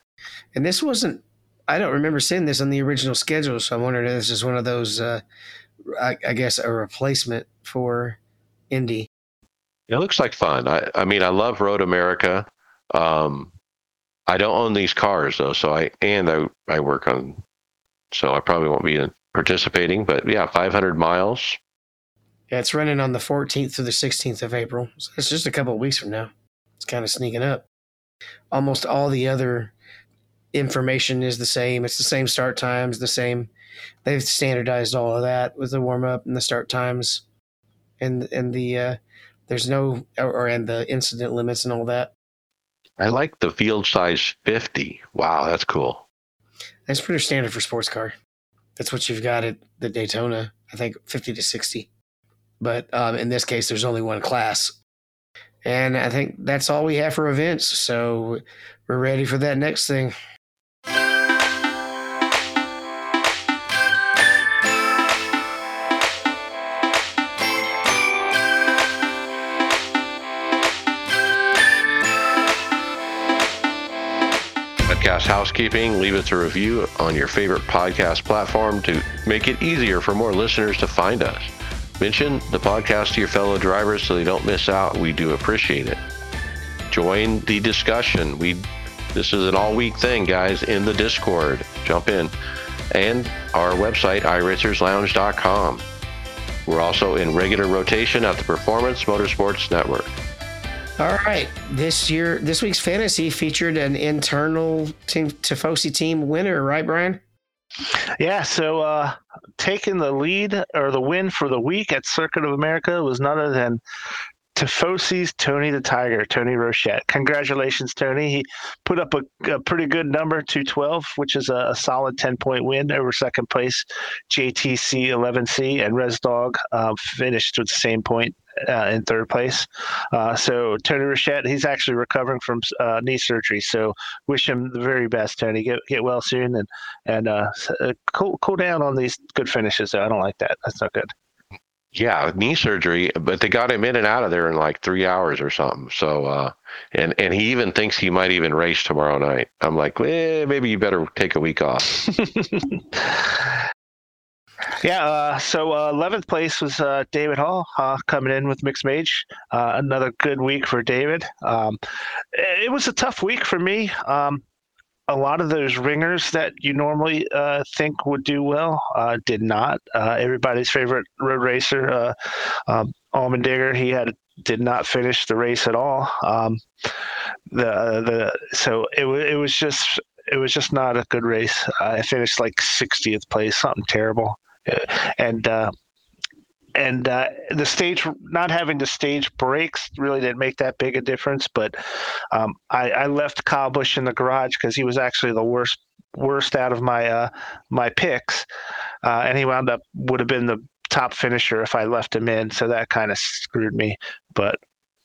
And this wasn't, I don't remember seeing this on the original schedule, so I'm wondering if this is one of those, uh, I, I guess, a replacement for Indy. It looks like fun. I, I mean, I love Road America. Um, I don't own these cars, though, so I and I, I work on, so I probably won't be participating, but yeah, five hundred miles. Yeah, it's running on the fourteenth through the sixteenth of April. So it's just a couple of weeks from now. It's kind of sneaking up. Almost all the other information is the same. It's the same start times, the same. They've standardized all of that with the warm up and the start times, and and the uh, there's no or, or and the incident limits and all that. I like the field size fifty. Wow, that's cool. That's pretty standard for sports car. That's what you've got at the Daytona, I think fifty to sixty. But um, in this case, there's only one class. And I think that's all we have for events. So we're ready for that next thing. Podcast housekeeping. Leave us a review on your favorite podcast platform to make it easier for more listeners to find us. Mention the podcast to your fellow drivers so they don't miss out. We do appreciate it. Join the discussion. We this is an all-week thing, guys, in the Discord. Jump in. And our website, i racers lounge dot com. We're also in regular rotation at the Performance Motorsports Network. All right. This year, this week's fantasy featured an internal team, Tifosi team winner, right, Brian? Yeah, so uh, taking the lead or the win for the week at Circuit of America was none other than Tifosi's Tony the Tiger, Tony Rochette. Congratulations, Tony. He put up a, a pretty good number, two twelve, which is a, a solid ten-point win over second place. J T C eleven C and Res Dog uh, finished with the same point uh, in third place. Uh, so Tony Rochette, he's actually recovering from uh, knee surgery. So wish him the very best, Tony. Get get well soon and and uh, cool cool down on these good finishes. Though I don't like that. That's not good. Yeah, knee surgery, but they got him in and out of there in like three hours or something. So, uh, and, and he even thinks he might even race tomorrow night. I'm like, eh, maybe you better take a week off. Yeah, uh, so uh, eleventh place was uh, David Hall uh, coming in with Mixed Mage. Uh, another good week for David. Um, it was a tough week for me. Um, A lot of those ringers that you normally uh, think would do well uh, did not. Uh, everybody's favorite road racer, uh, um, Allmendinger, he had did not finish the race at all. Um, the the so it was it was just it was just not a good race. I finished like sixtieth place, something terrible, and. Uh, And uh, the stage, not having the stage breaks really didn't make that big a difference. But um, I, I left Kyle Busch in the garage because he was actually the worst worst out of my uh, my picks. Uh, and he wound up, would have been the top finisher if I left him in. So that kind of screwed me. But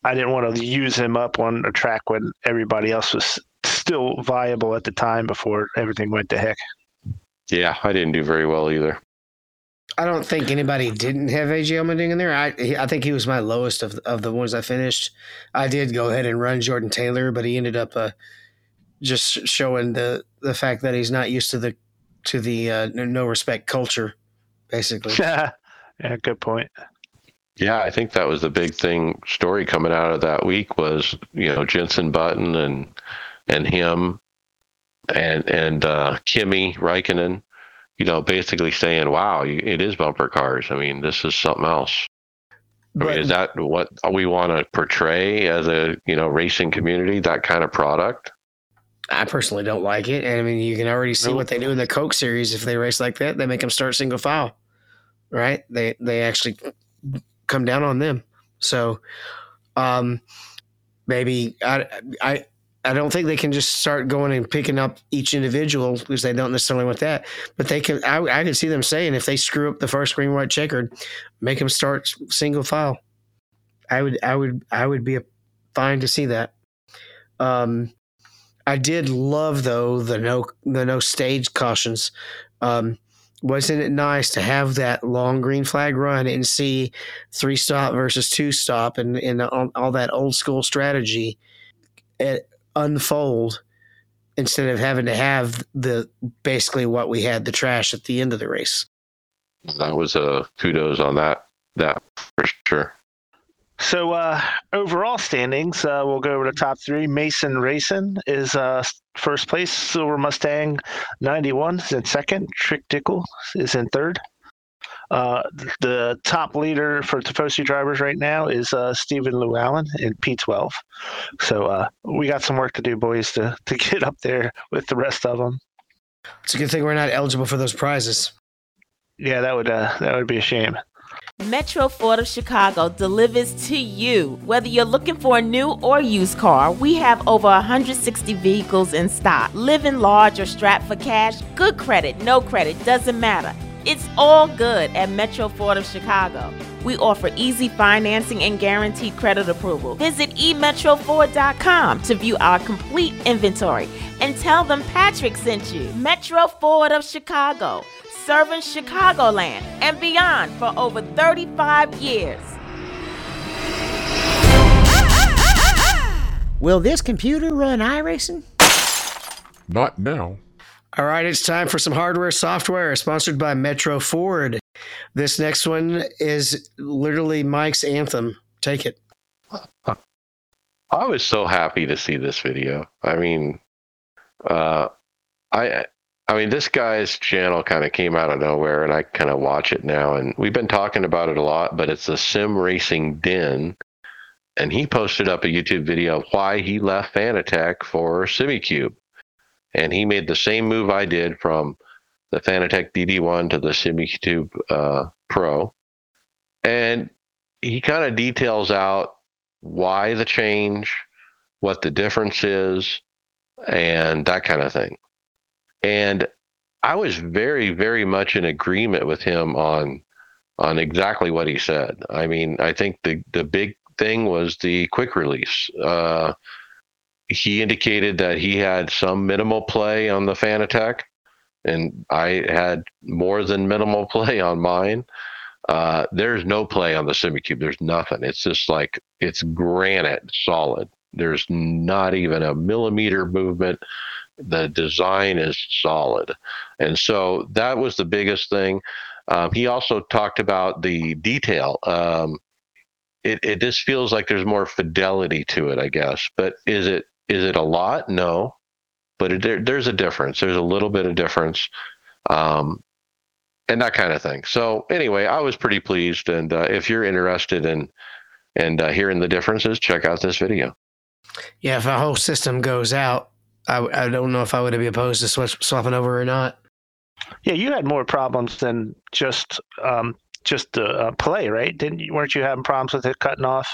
I didn't want to use him up on a track when everybody else was still viable at the time before everything went to heck. Yeah, I didn't do very well either. I don't think anybody didn't have A J Allmendinger in there. I I think he was my lowest of of the ones I finished. I did go ahead and run Jordan Taylor, but he ended up uh, just showing the, the fact that he's not used to the to the uh, no respect culture, basically. Yeah, good point. Yeah, I think that was the big thing story coming out of that week was, you know, Jenson Button and and him and and uh, Kimi Räikkönen. You know, basically saying, wow, it is bumper cars. I mean, this is something else. But, I mean, is that what we want to portray as a, you know, racing community, that kind of product? I personally don't like it. And I mean, you can already see what they do in the Coke series. If they race like that, they make them start single file, right? They, they actually come down on them. So um, maybe I, I, I don't think they can just start going and picking up each individual because they don't necessarily want that. But they can. I, I can see them saying if they screw up the first green, white, checkered, make them start single file. I would. I would. I would be fine to see that. Um, I did love though the no the no stage cautions. Um, wasn't it nice to have that long green flag run and see three stop versus two stop and and all, all that old school strategy. At, unfold instead of having to have the basically what we had the trash at the end of the race. That was a kudos on that that for sure. So uh overall standings, uh we'll go over to top three. Mason Racing is uh first place. Silver Mustang ninety-one is in second. Trick Dickel is in third. Uh, the top leader for Tifosi drivers right now is uh, Stephen Llewellyn in P twelve. So uh, we got some work to do, boys, to, to get up there with the rest of them. It's a good thing we're not eligible for those prizes. Yeah, that would uh, that would be a shame. Metro Ford of Chicago delivers to you. Whether you're looking for a new or used car, we have over one hundred sixty vehicles in stock. Living large or strapped for cash, good credit, no credit, doesn't matter. It's all good at Metro Ford of Chicago. We offer easy financing and guaranteed credit approval. Visit e metro ford dot com to view our complete inventory and tell them Patrick sent you. Metro Ford of Chicago, serving Chicagoland and beyond for over thirty-five years. Will this computer run iRacing? Not now. All right, it's time for some hardware software sponsored by Metro Ford. This next one is literally Mike's anthem. Take it. I was so happy to see this video. I mean, uh, I, I mean, this guy's channel kind of came out of nowhere, and I kind of watch it now. And we've been talking about it a lot, but it's the Sim Racing Den, and he posted up a YouTube video of why he left Fanatec for SimiCube. And he made the same move I did from the Fanatec D D one to the SimiCube uh, Pro. And he kind of details out why the change, what the difference is, and that kind of thing. And I was very, very much in agreement with him on on exactly what he said. I mean, I think the, the big thing was the quick release. Uh, he indicated that he had some minimal play on the Fan Attack, and I had more than minimal play on mine. Uh, there's no play on the SimiCube. There's nothing. It's just like, it's granite solid. There's not even a millimeter movement. The design is solid. And so that was the biggest thing. Um, he also talked about the detail. Um, it, it just feels like there's more fidelity to it, I guess. But is it, is it a lot? No, but it, there, there's a difference. There's a little bit of difference. Um, And that kind of thing. So anyway, I was pretty pleased. And uh, if you're interested in and uh, hearing the differences, check out this video. Yeah, if our whole system goes out, I, I don't know if I would be opposed to switch, swapping over or not. Yeah, you had more problems than just um, just the uh, play, right? Didn't you? Weren't you having problems with it cutting off?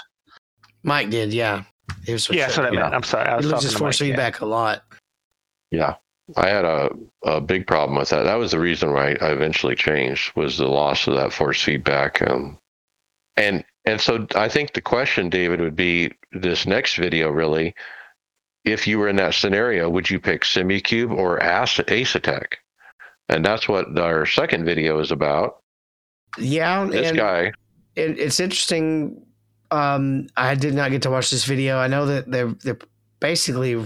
Mike did, yeah. He was yeah, that's what I meant. Yeah. I'm sorry, I was talking to Mike. He loses force feedback yeah. a lot. Yeah. I had a, a big problem with that. That was the reason why I eventually changed, was the loss of that force feedback. Um, and and so I think the question, David, would be this next video, really. If you were in that scenario, would you pick SimiCube or ACE Attack? And that's what our second video is about. Yeah. This and guy. It, it's interesting. Um, I did not get to watch this video. I know that they're... they're basically,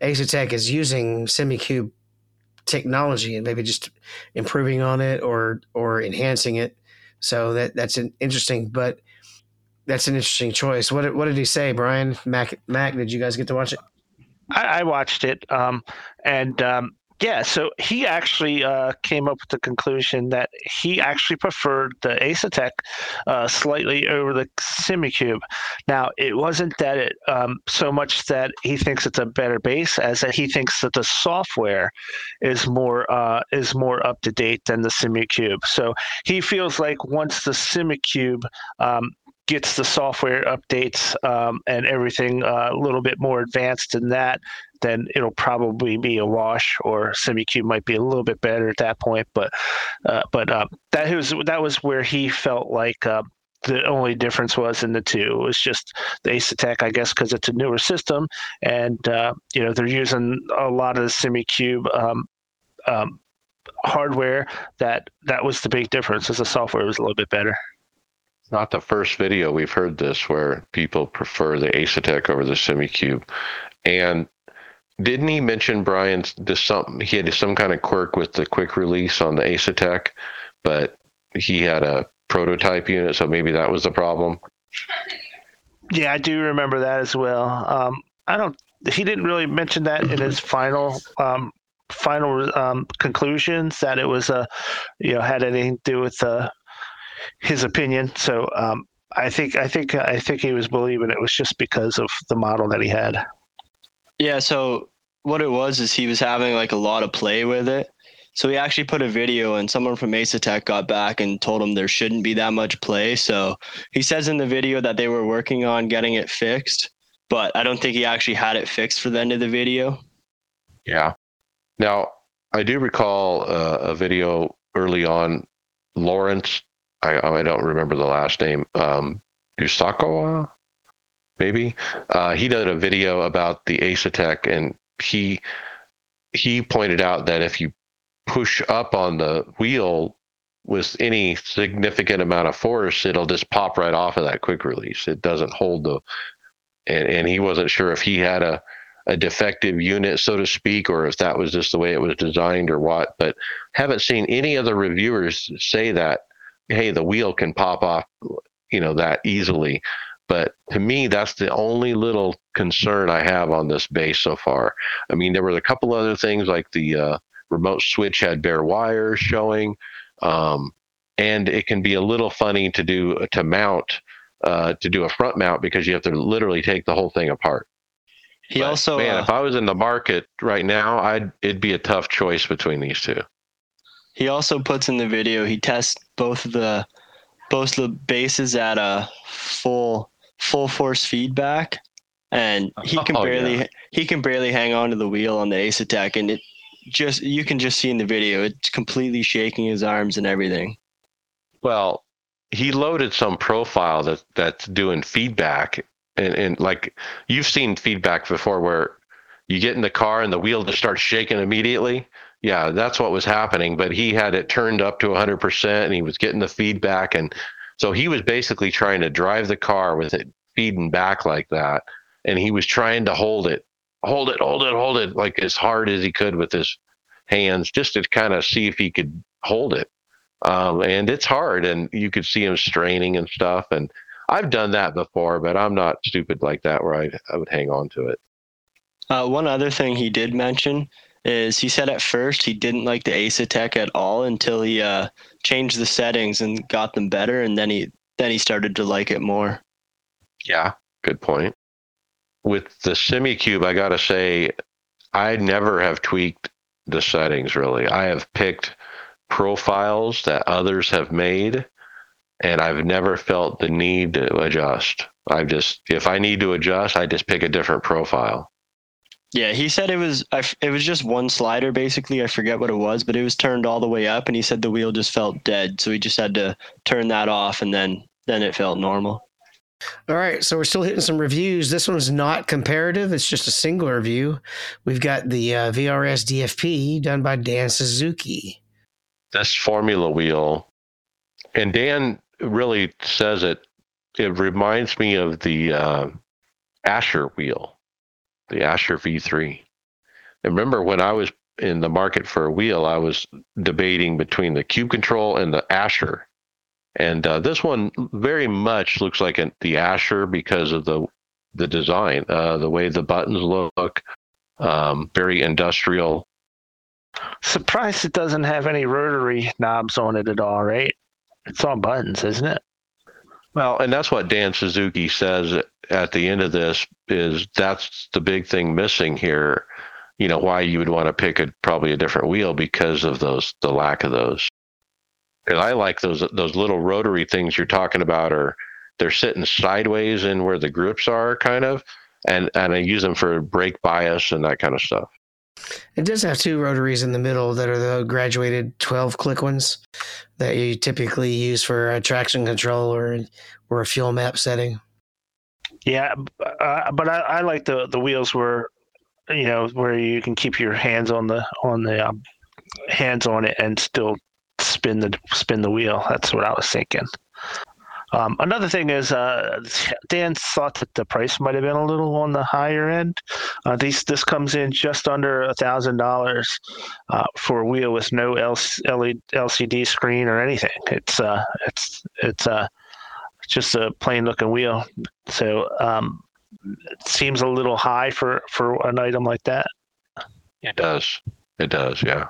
Ace Attack is using SimiCube technology and maybe just improving on it or or enhancing it. So that that's an interesting, but that's an interesting choice. What what did he say, Brian? Mac, Mac, did you guys get to watch it? I, I watched it, um, and um, yeah. So he actually uh, came up with the conclusion that he actually preferred the Ace Attack uh, slightly over the SimiCube. Now, it wasn't that it um, so much that he thinks it's a better base, as that he thinks that the software is more uh, is more up to date than the SimiCube. So he feels like once the SimiCube um, gets the software updates um, and everything uh, a little bit more advanced than that, then it'll probably be a wash, or SimiCube might be a little bit better at that point. But uh, but uh, that was that was where he felt like uh, the only difference was in the two. It was just the Ace Attack, I guess, because it's a newer system, and uh, you know they're using a lot of the SimiCube um, um, hardware. That that was the big difference. Is the software was a little bit better. Not the first video we've heard this where people prefer the Ace Attack over the SimiCube. And didn't he mention, Brian, this something he had some kind of quirk with the quick release on the Ace Attack, but he had a prototype unit, so maybe that was the problem. Yeah, I do remember that as well. Um, I don't. He didn't really mention that in his final um, final um, conclusions that it was a uh, you know had anything to do with the. Uh, his opinion. So um, I think I think I think he was believing it was just because of the model that he had. Yeah. So what it was is he was having like a lot of play with it. So he actually put a video, and someone from Ace Attack got back and told him there shouldn't be that much play. So he says in the video that they were working on getting it fixed, but I don't think he actually had it fixed for the end of the video. Yeah. Now I do recall uh, a video early on, Lawrence. I, I don't remember the last name. Um, Usakawa, maybe. Uh, he did a video about the Ace Attack, and he he pointed out that if you push up on the wheel with any significant amount of force, it'll just pop right off of that quick release. It doesn't hold the. And, and he wasn't sure if he had a, a defective unit, so to speak, or if that was just the way it was designed or what. But haven't seen any other reviewers say that. Hey, the wheel can pop off, you know, that easily. But to me, that's the only little concern I have on this base so far. I mean, there were a couple other things like the uh, remote switch had bare wires showing, um, and it can be a little funny to do to mount, uh, to do a front mount because you have to literally take the whole thing apart. He but, also, man, uh, if I was in the market right now, I'd it'd be a tough choice between these two. He also puts in the video, he tests both the both the bases at a full full force feedback, and he can oh, barely yeah. he can barely hang on to the wheel on the Ace Attack, and it just you can just see in the video it's completely shaking his arms and everything. Well, he loaded some profile that that's doing feedback, and, and like you've seen feedback before where you get in the car and the wheel just starts shaking immediately. Yeah, that's what was happening, but he had it turned up to one hundred percent and he was getting the feedback, and so he was basically trying to drive the car with it feeding back like that, and he was trying to hold it, hold it, hold it, hold it, like as hard as he could with his hands, just to kind of see if he could hold it. Um, and it's hard, and you could see him straining and stuff, and I've done that before, but I'm not stupid like that where I, I would hang on to it. Uh, one other thing he did mention is he said at first he didn't like the Ace Attack at all until he uh, changed the settings and got them better, and then he then he started to like it more. Yeah, good point. With the SimiCube, I got to say, I never have tweaked the settings, really. I have picked profiles that others have made, and I've never felt the need to adjust. I've just, if I need to adjust, I just pick a different profile. Yeah, he said it was it was just one slider, basically. I forget what it was, but it was turned all the way up, and he said the wheel just felt dead, so he just had to turn that off, and then, then it felt normal. All right, so we're still hitting some reviews. This one's not comparative. It's just a single review. We've got the uh, V R S D F P done by Dan Suzuki. That's Formula Wheel. And Dan really says it. It reminds me of the uh, Asher wheel, the Asher V three. And remember when I was in the market for a wheel, I was debating between the Cube Control and the Asher. And uh, this one very much looks like an, the Asher because of the the design, uh, the way the buttons look, um, very industrial. Surprised it doesn't have any rotary knobs on it at all, right? It's all buttons, isn't it? Well, and that's what Dan Suzuki says at the end of this, is that's the big thing missing here, you know, why you would want to pick a probably a different wheel because of those, the lack of those. And I like those those little rotary things you're talking about, are they're sitting sideways in where the grips are, kind of, and, and I use them for brake bias and that kind of stuff. It does have two rotaries in the middle that are the graduated twelve-click ones that you typically use for a traction control or, or a fuel map setting. Yeah, uh, but I, I like the, the wheels where, you know, where you can keep your hands on the on the um, hands on it and still spin the spin the wheel. That's what I was thinking. Um, another thing is, uh, Dan thought that the price might have been a little on the higher end. Uh, these this comes in just under a thousand dollars for a wheel with no L C D screen or anything. It's uh, it's it's uh, just a plain looking wheel. So um, it seems a little high for, for an item like that. It does. It does. Yeah.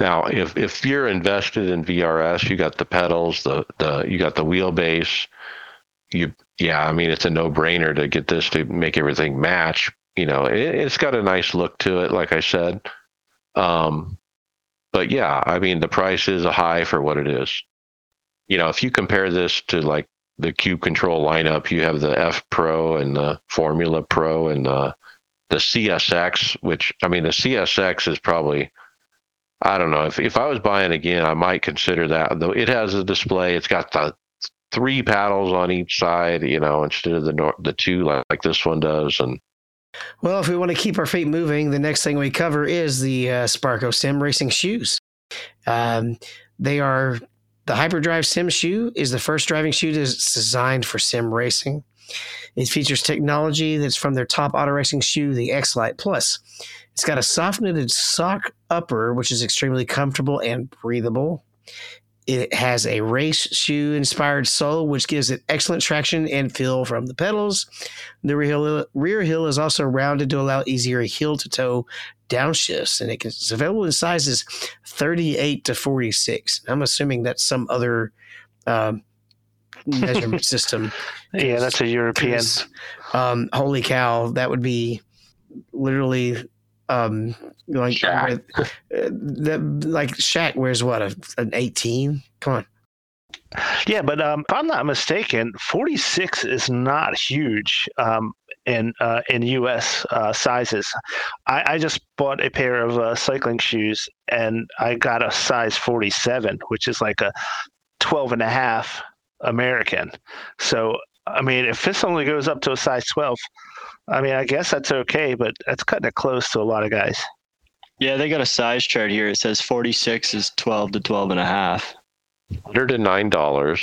Now, if, if you're invested in V R S, you got the pedals, the, the you got the wheelbase. You yeah, I mean it's a no-brainer to get this to make everything match. You know, it, it's got a nice look to it, like I said. Um, but yeah, I mean the price is a high for what it is. You know, if you compare this to like the Cube Control lineup, you have the F Pro and the Formula Pro and the the C S X, which I mean the C S X is probably, I don't know. If if I was buying again, I might consider that. Though it has a display, it's got the three paddles on each side, you know, instead of the the two like, like this one does. And well, if we want to keep our feet moving, the next thing we cover is the uh, Sparco Sim Racing shoes. Um, they are the Hyperdrive Sim shoe is the first driving shoe that's designed for sim racing. It features technology that's from their top auto racing shoe, the X-Lite Plus. It's got a soft-knitted sock upper, which is extremely comfortable and breathable. It has a race shoe-inspired sole, which gives it excellent traction and feel from the pedals. The rear heel, rear heel is also rounded to allow easier heel-to-toe downshifts, and it's available in sizes thirty-eight to forty-six. I'm assuming that's some other um, measurement system. Yeah, that's a European. Um, holy cow, that would be literally... Um, like Shaq. Uh, that, like Shaq wears what a, an eighteen. Come on, Yeah, but um, if I'm not mistaken, forty-six is not huge um, in uh, in U S uh, sizes. I, I just bought a pair of uh, cycling shoes, and I got a size forty-seven, which is like a twelve and a half American. So, I mean, if this only goes up to a size twelve, I mean, I guess that's okay, but that's cutting it close to a lot of guys. Yeah, they got a size chart here. It says forty-six is twelve to twelve and a half. one hundred nine dollars,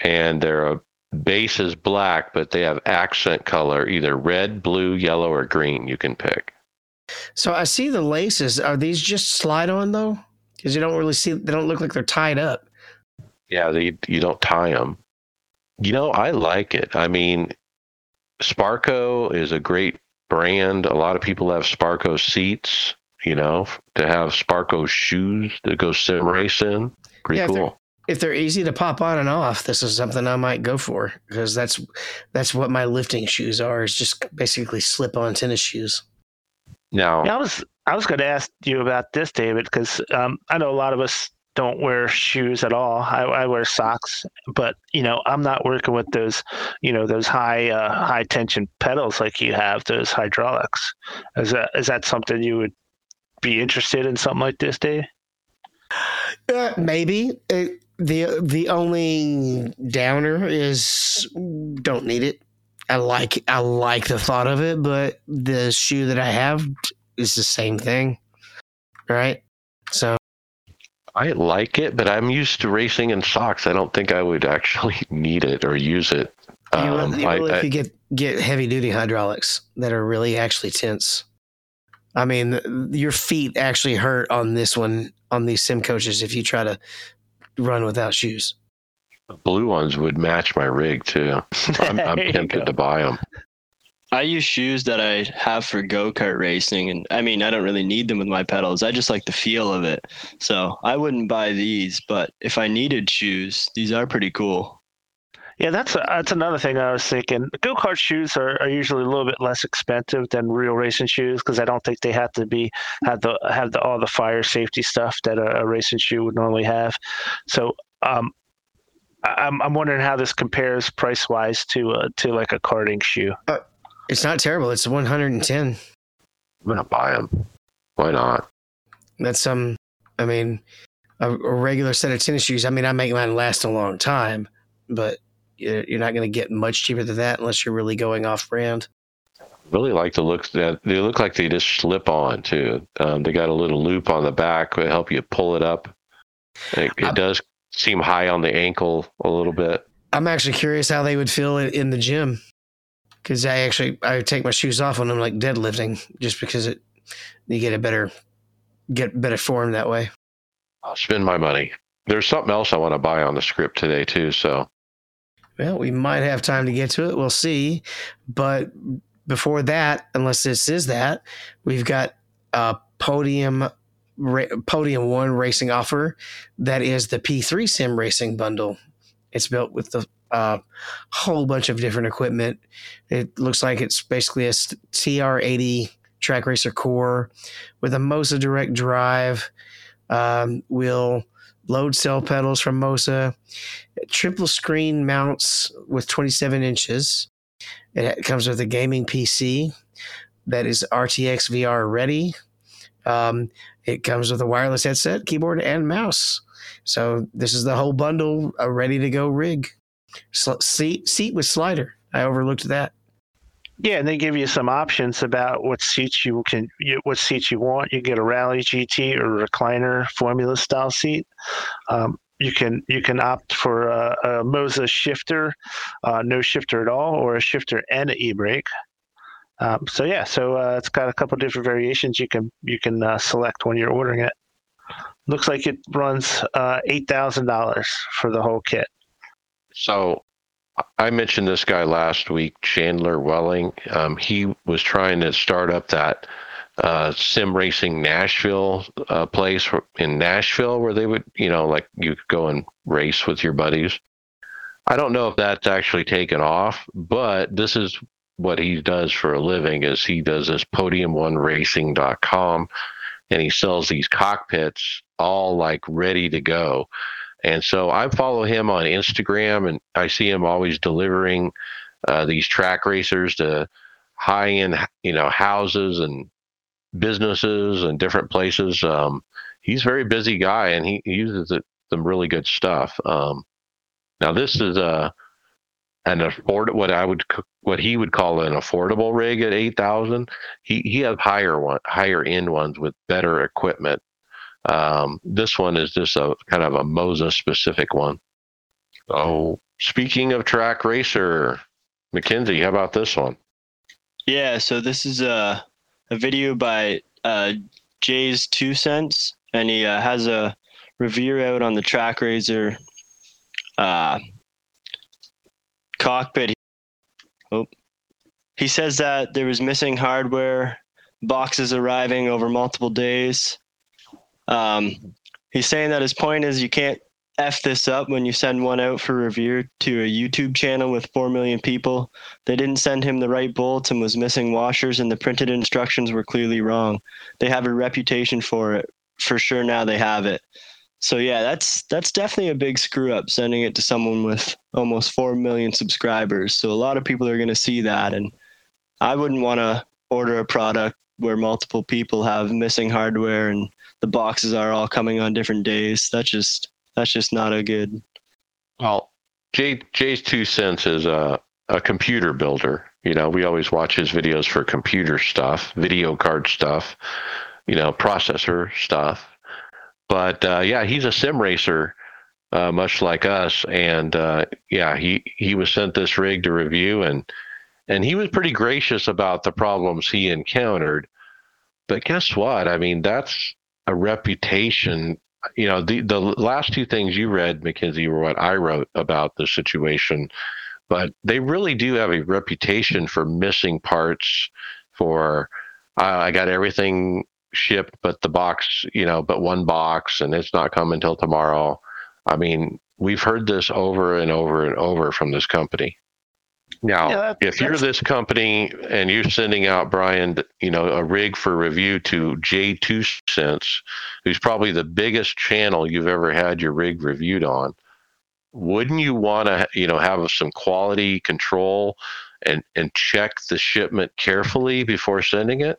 and their base is black, but they have accent color, either red, blue, yellow, or green you can pick. So I see the laces. Are these just slide on, though? Because you don't really see, they don't look like they're tied up. Yeah, they, you don't tie them. You know, I like it. I mean, Sparco is a great brand. A lot of people have Sparco seats, you know, to have Sparco shoes to go sim race in. Pretty yeah, cool. If they're, if they're easy to pop on and off, this is something I might go for, because that's that's what my lifting shoes are, is just basically slip-on tennis shoes. Now, yeah, I was I was going to ask you about this, David, because um, I know a lot of us don't wear shoes at all. I, I wear socks, but you know, I'm not working with those, you know, those high uh, high tension pedals like you have, those hydraulics. Is that is that something you would be interested in, something like this, Dave? Uh, maybe it, the the only downer is don't need it. I like I like the thought of it, but the shoe that I have is the same thing, right? So I like it, but I'm used to racing in socks. I don't think I would actually need it or use it. Um, you really, you really I, if you get get heavy duty hydraulics that are really actually tense. I mean, your feet actually hurt on this one, on these sim coaches, if you try to run without shoes. The blue ones would match my rig, too. I'm, I'm tempted to buy them. I use shoes that I have for go-kart racing, and I mean, I don't really need them with my pedals. I just like the feel of it. So I wouldn't buy these, but if I needed shoes, these are pretty cool. Yeah, that's a, that's another thing I was thinking. Go-kart shoes are, are usually a little bit less expensive than real racing shoes, because I don't think they have to be have the have the, all the fire safety stuff that a, a racing shoe would normally have. So um, I'm I'm wondering how this compares price wise to uh, to like a karting shoe. Uh, it's not terrible. It's one hundred ten. I'm gonna buy them. Why not? That's um. I mean, a, a regular set of tennis shoes. I mean, I make mine last a long time, but you're not going to get much cheaper than that unless you're really going off brand. Really like the look. They look like they just slip on too. Um, they got a little loop on the back to help you pull it up. It, it does seem high on the ankle a little bit. I'm actually curious how they would feel in, in the gym. Cause I actually, I take my shoes off when I'm like deadlifting, just because it, you get a better, get better form that way. I'll spend my money. There's something else I want to buy on the script today too. So. Well, we might have time to get to it. We'll see. But before that, unless this is that, we've got a podium ra- podium one racing offer. That is the P three Sim Racing Bundle. It's built with a uh, whole bunch of different equipment. It looks like it's basically a T R eighty track racer core with a M O S A direct drive um, wheel. Load cell pedals from M O S A, triple screen mounts with twenty-seven inches. It comes with a gaming P C that is R T X V R ready. Um, it comes with a wireless headset, keyboard, and mouse. So this is the whole bundle, a ready-to-go rig. Sl- seat, seat with slider. I overlooked that. Yeah, and they give you some options about what seats you can, what seats you want. You get a Rally G T or recliner formula style seat. Um, you can you can opt for a, a M O S A shifter, uh, no shifter at all, or a shifter and an e-brake. Um, so yeah, so uh, it's got a couple different variations. You can you can uh, select when you're ordering it. Looks like it runs uh, eight thousand dollars for the whole kit. So. I mentioned this guy last week, Chandler Welling. Um, he was trying to start up that uh, Sim Racing Nashville uh, place in Nashville where they would, you know, like you could go and race with your buddies. I don't know if that's actually taken off, but this is what he does for a living, is he does this podium one racing dot com, and he sells these cockpits all like ready to go. And so I follow him on Instagram, and I see him always delivering uh, these track racers to high-end, you know, houses and businesses and different places. Um, he's a very busy guy, and he uses it, some really good stuff. Um, now this is a an afford what I would what he would call an affordable rig at eight thousand. He he has higher one higher end ones with better equipment. Um, this one is just a kind of a M O S A specific one. So speaking of track racer, Mackenzie, how about this one? Yeah, so this is a a video by uh, Jay's Two Cents, and he uh, has a review out on the track razor uh, cockpit. Oh, he says that there was missing hardware, boxes arriving over multiple days. Um, he's saying that his point is you can't F this up when you send one out for review to a YouTube channel with four million people. They didn't send him the right bolts and was missing washers, and the printed instructions were clearly wrong. They have a reputation for it. For sure now they have it. So yeah, that's that's definitely a big screw up, sending it to someone with almost four million subscribers. So a lot of people are going to see that, and I wouldn't want to order a product where multiple people have missing hardware and the boxes are all coming on different days. That's just that's just not a good. Well, Jay Jay's Two Cents is a a computer builder. You know, we always watch his videos for computer stuff, video card stuff, you know, processor stuff. But uh, yeah, he's a sim racer, uh, much like us. And uh, yeah, he, he was sent this rig to review, and and he was pretty gracious about the problems he encountered. But guess what? I mean, that's a reputation. You know, the, the last two things you read, Mackenzie, were what I wrote about the situation. But they really do have a reputation for missing parts, for uh, I got everything shipped but the box, you know, but one box, and it's not coming till tomorrow. I mean, we've heard this over and over and over from this company. Now, yeah, that, if you're this company and you're sending out, Brian, you know, a rig for review to Jay Two Cents, who's probably the biggest channel you've ever had your rig reviewed on, wouldn't you want to, you know, have some quality control and, and check the shipment carefully before sending it?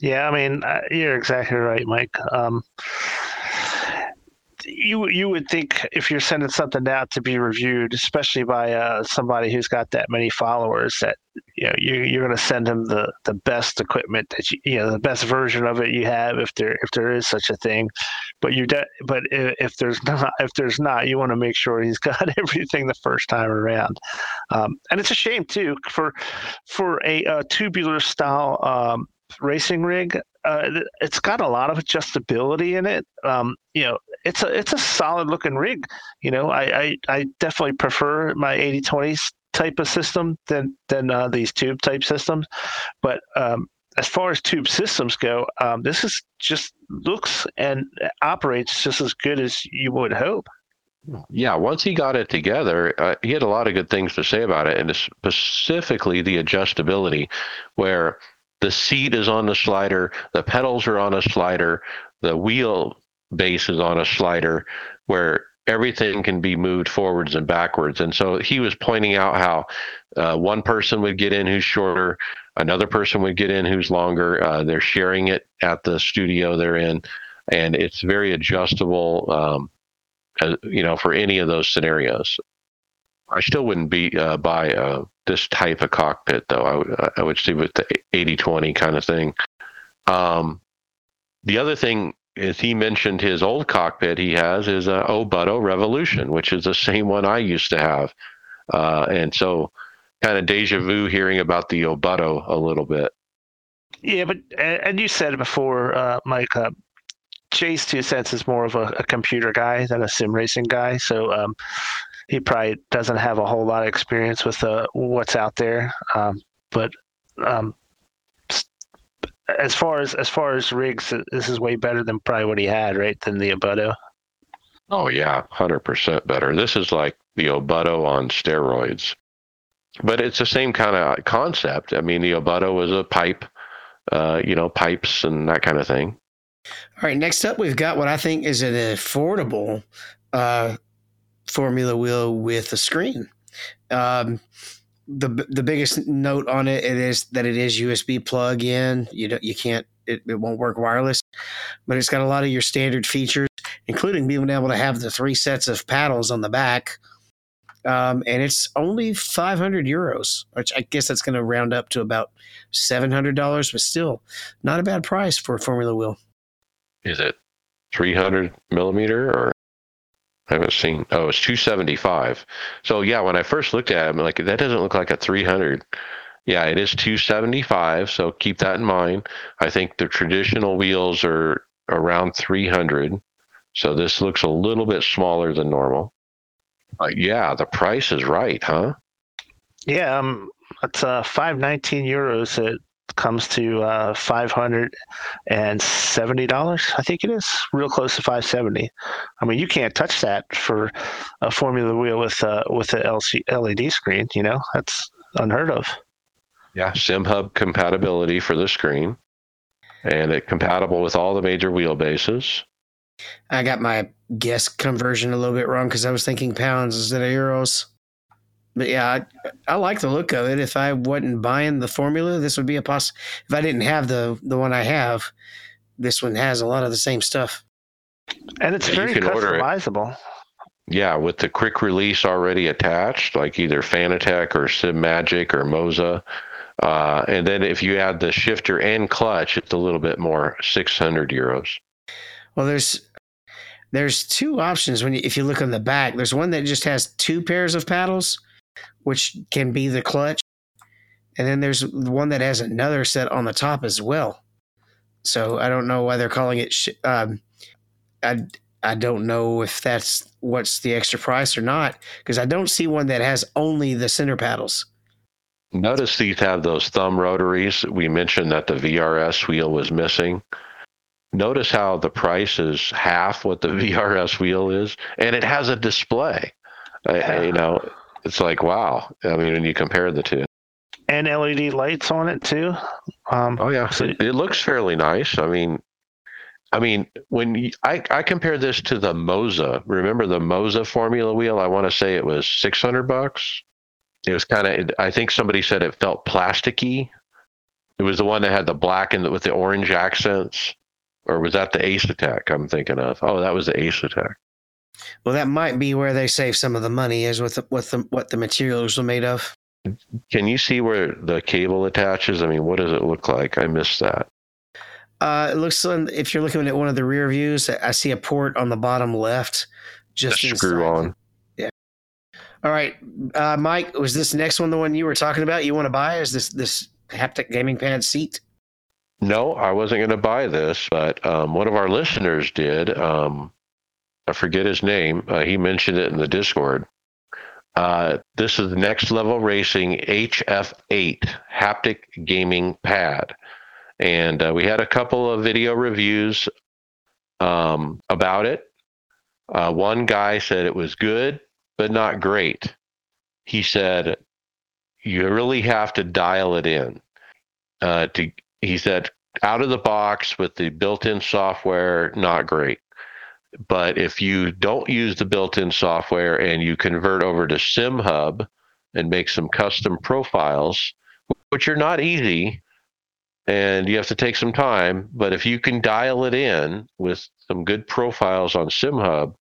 Yeah, I mean, you're exactly right, Mike. Um, you you would think if you're sending something out to be reviewed, especially by uh, somebody who's got that many followers, that you know you, you're going to send them the, the best equipment that you, you know the best version of it you have, if there if there is such a thing. But you de- but if, if there's not if there's not, you want to make sure he's got everything the first time around. Um, and it's a shame too for for a, a tubular style. Um, racing rig, uh, it's got a lot of adjustability in it. Um, you know, it's a it's a solid looking rig. You know, I I, I definitely prefer my eighty twenty type of system than than uh, these tube type systems. But um, as far as tube systems go, um, this is just looks and operates just as good as you would hope. Yeah, once he got it together, uh, he had a lot of good things to say about it, and specifically the adjustability, where the seat is on the slider, the pedals are on a slider, the wheel base is on a slider, where everything can be moved forwards and backwards. And so he was pointing out how uh, one person would get in who's shorter, another person would get in who's longer. Uh, they're sharing it at the studio they're in, and it's very adjustable, um, uh, you know, for any of those scenarios. I still wouldn't be uh, buy uh, this type of cockpit, though. I would, I would see with the eighty twenty kind of thing. Um, the other thing is he mentioned his old cockpit he has is a Obutto Revolution, which is the same one I used to have. Uh, and so kind of deja vu hearing about the Obutto a little bit. Yeah, but and you said it before, uh, Mike, uh, Jay's Two Cents is more of a, a computer guy than a sim racing guy. So, um he probably doesn't have a whole lot of experience with uh, what's out there. Um, but um, as far as as far as rigs, this is way better than probably what he had, right? Than the Obutto. Oh yeah, one hundred percent better. This is like the Obutto on steroids. But it's the same kind of concept. I mean, the Obutto was a pipe, uh, you know, pipes and that kind of thing. All right, next up, we've got what I think is an affordable uh, Formula wheel with a screen. Um, the the biggest note on it, it is that it is U S B plug in. You don't, you can't, it, it won't work wireless, but it's got a lot of your standard features, including being able to have the three sets of paddles on the back. Um, and it's only five hundred euros, which I guess that's going to round up to about seven hundred dollars, but still not a bad price for a Formula wheel. Is it three hundred millimeter or? I haven't seen. Oh, it's two seventy-five. So yeah, when I first looked at it, I'm like, that doesn't look like a three hundred. Yeah, it is two seventy-five. So keep that in mind. I think the traditional wheels are around three hundred. So this looks a little bit smaller than normal. Uh, yeah, the price is right, huh? Yeah, um, it's uh, five nineteen euros. It comes to uh, five hundred seventy dollars. I think it is real close to five seventy. I mean, you can't touch that for a Formula wheel with uh, with an L C D screen. You know, that's unheard of. Yeah, SimHub compatibility for the screen, and it's compatible with all the major wheelbases. I got my guess conversion a little bit wrong because I was thinking pounds instead of euros. But yeah, I, I like the look of it. If I wasn't buying the Formula, this would be a poss. If I didn't have the the one I have, this one has a lot of the same stuff. And it's yeah, very customizable. Yeah, with the quick release already attached, like either Fanatec or Sim Magic or Moza. Uh, and then if you add the shifter and clutch, it's a little bit more, six hundred euros. Well, there's there's two options when you, if you look on the back. There's one that just has two pairs of paddles, which can be the clutch, and then there's one that has another set on the top as well. So I don't know why they're calling it. Sh- um, I I don't know if that's what's the extra price or not, because I don't see one that has only the center paddles. Notice these have those thumb rotaries. We mentioned that the V R S wheel was missing. Notice how the price is half what the V R S wheel is, and it has a display. I, you know, it's like, wow. I mean, when you compare the two. And L E D lights on it, too. Um, oh, yeah. So it, it looks fairly nice. I mean, I mean, when you, I, I compare this to the Moza. Remember the Moza Formula wheel? I want to say it was six hundred bucks. It was kind of, I think somebody said it felt plasticky. It was the one that had the black and the, with the orange accents. Or was that the ACE attack I'm thinking of? Oh, that was the ACE attack. Well, that might be where they save some of the money, is with the, with the, what the materials were made of. Can you see where the cable attaches? I mean, what does it look like? I missed that. Uh, it looks like, if you're looking at one of the rear views, I see a port on the bottom left. Just the screw on. Yeah. All right, uh, Mike, was this next one the one you were talking about? You want to buy? Is this this haptic gaming pad seat? No, I wasn't going to buy this, but um, one of our listeners did. Um, I forget his name. Uh, he mentioned it in the Discord. Uh, this is the Next Level Racing H F eight Haptic Gaming Pad. And uh, we had a couple of video reviews um, about it. Uh, one guy said it was good, but not great. He said, you really have to dial it in uh, to... He said, out of the box with the built-in software, not great. But if you don't use the built-in software and you convert over to SimHub and make some custom profiles, which are not easy, and you have to take some time, but if you can dial it in with some good profiles on SimHub,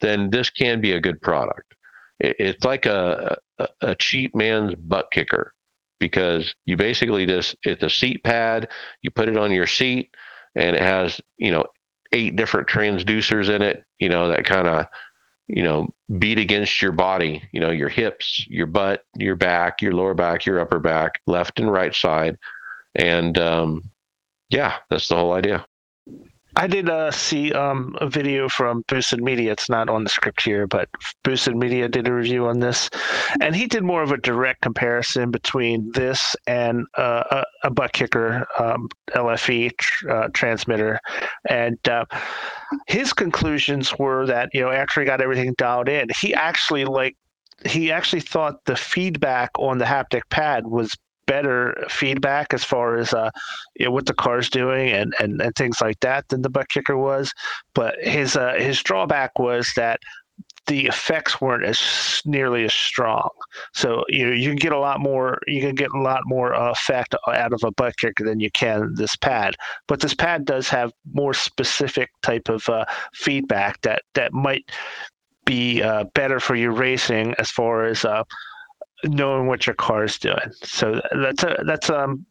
then this can be a good product. It's like a, a cheap man's butt kicker. Because you basically just, it's a seat pad, you put it on your seat, and it has, you know, eight different transducers in it, you know, that kind of, you know, beat against your body, you know, your hips, your butt, your back, your lower back, your upper back, left and right side. And um, yeah, that's the whole idea. I did uh, see um, a video from Boosted Media. It's not on the script here, but Boosted Media did a review on this. And he did more of a direct comparison between this and uh, a, a butt kicker um, L F E tr- uh, transmitter. And uh, his conclusions were that, you know, after he got everything dialed in, he actually like he actually thought the feedback on the haptic pad was better feedback as far as uh, you know, what the car's doing and, and, and things like that than the butt kicker was. But his uh, his drawback was that the effects weren't as nearly as strong. So you know, you can get a lot more, you can get a lot more uh, effect out of a butt kick than you can this pad. But this pad does have more specific type of uh, feedback that that might be uh, better for your racing as far as uh, knowing what your car is doing. So that's a that's um.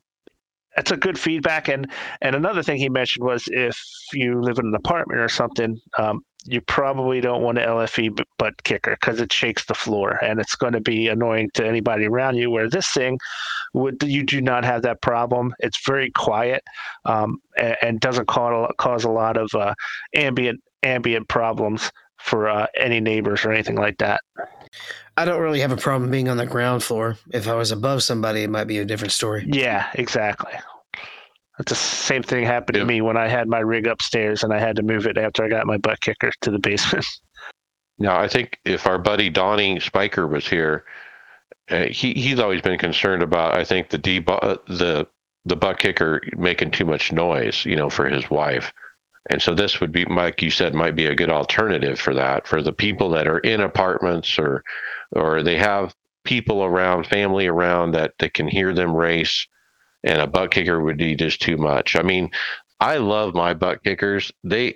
That's a good feedback. And, and another thing he mentioned was if you live in an apartment or something, um, you probably don't want an L F E butt kicker because it shakes the floor and it's going to be annoying to anybody around you, where this thing would, you do not have that problem. It's very quiet um, and, and doesn't cause, cause a lot of uh, ambient, ambient problems for uh, any neighbors or anything like that. I don't really have a problem being on the ground floor. If I was above somebody, it might be a different story. Yeah, exactly. That's the same thing happened yeah. to me when I had my rig upstairs and I had to move it after I got my butt kicker to the basement. Now, I think if our buddy Donnie Spiker was here, uh, he he's always been concerned about, I think, the debo- the the butt kicker making too much noise, you know, for his wife. And so this would be, Mike, you said, might be a good alternative for that, for the people that are in apartments or or they have people around, family around that, that can hear them race, and a butt kicker would be just too much. I mean, I love my butt kickers. They,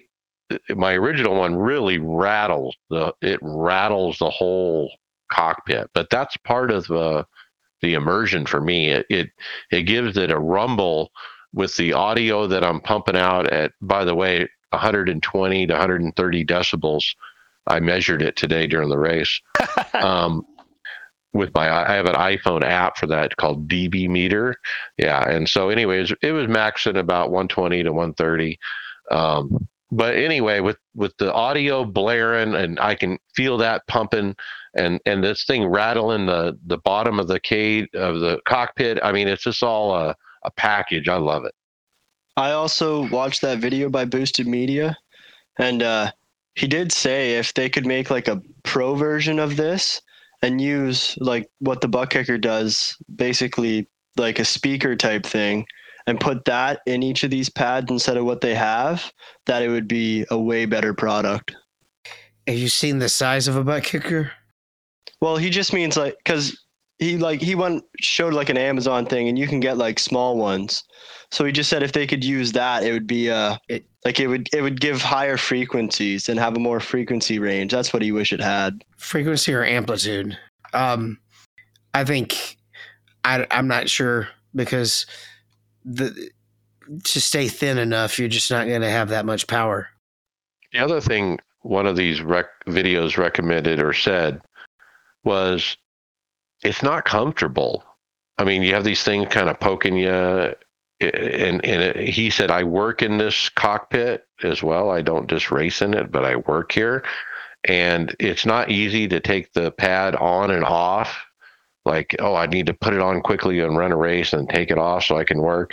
my original one really rattles the, it rattles the whole cockpit, but that's part of the the immersion for me. It it, it gives it a rumble with the audio that I'm pumping out at, by the way, one twenty to one thirty decibels. I measured it today during the race. um, with my, I have an iPhone app for that called D B Meter. Yeah. And so anyways, it was maxing about one twenty to one thirty. Um, but anyway, with, with the audio blaring, and I can feel that pumping, and, and this thing rattling the, the bottom of the cage of the cockpit. I mean, it's just all a, uh, a package. I love it. I also watched that video by Boosted Media, and uh, he did say if they could make like a pro version of this and use like what the butt kicker does, basically like a speaker type thing, and put that in each of these pads instead of what they have, that it would be a way better product. Have you seen the size of a butt kicker? Well, he just means like, because He like he went showed like an Amazon thing, and you can get like small ones. So he just said if they could use that, it would be uh it, like it would it would give higher frequencies and have a more frequency range. That's what he wish it had. Frequency or amplitude? Um, I think I I'm not sure, because the to stay thin enough, you're just not going to have that much power. The other thing one of these rec videos recommended or said was, it's not comfortable. I mean, you have these things kind of poking you, and and it, he said, I work in this cockpit as well. I don't just race in it, but I work here, and it's not easy to take the pad on and off. Like, oh, I need to put it on quickly and run a race and take it off so I can work.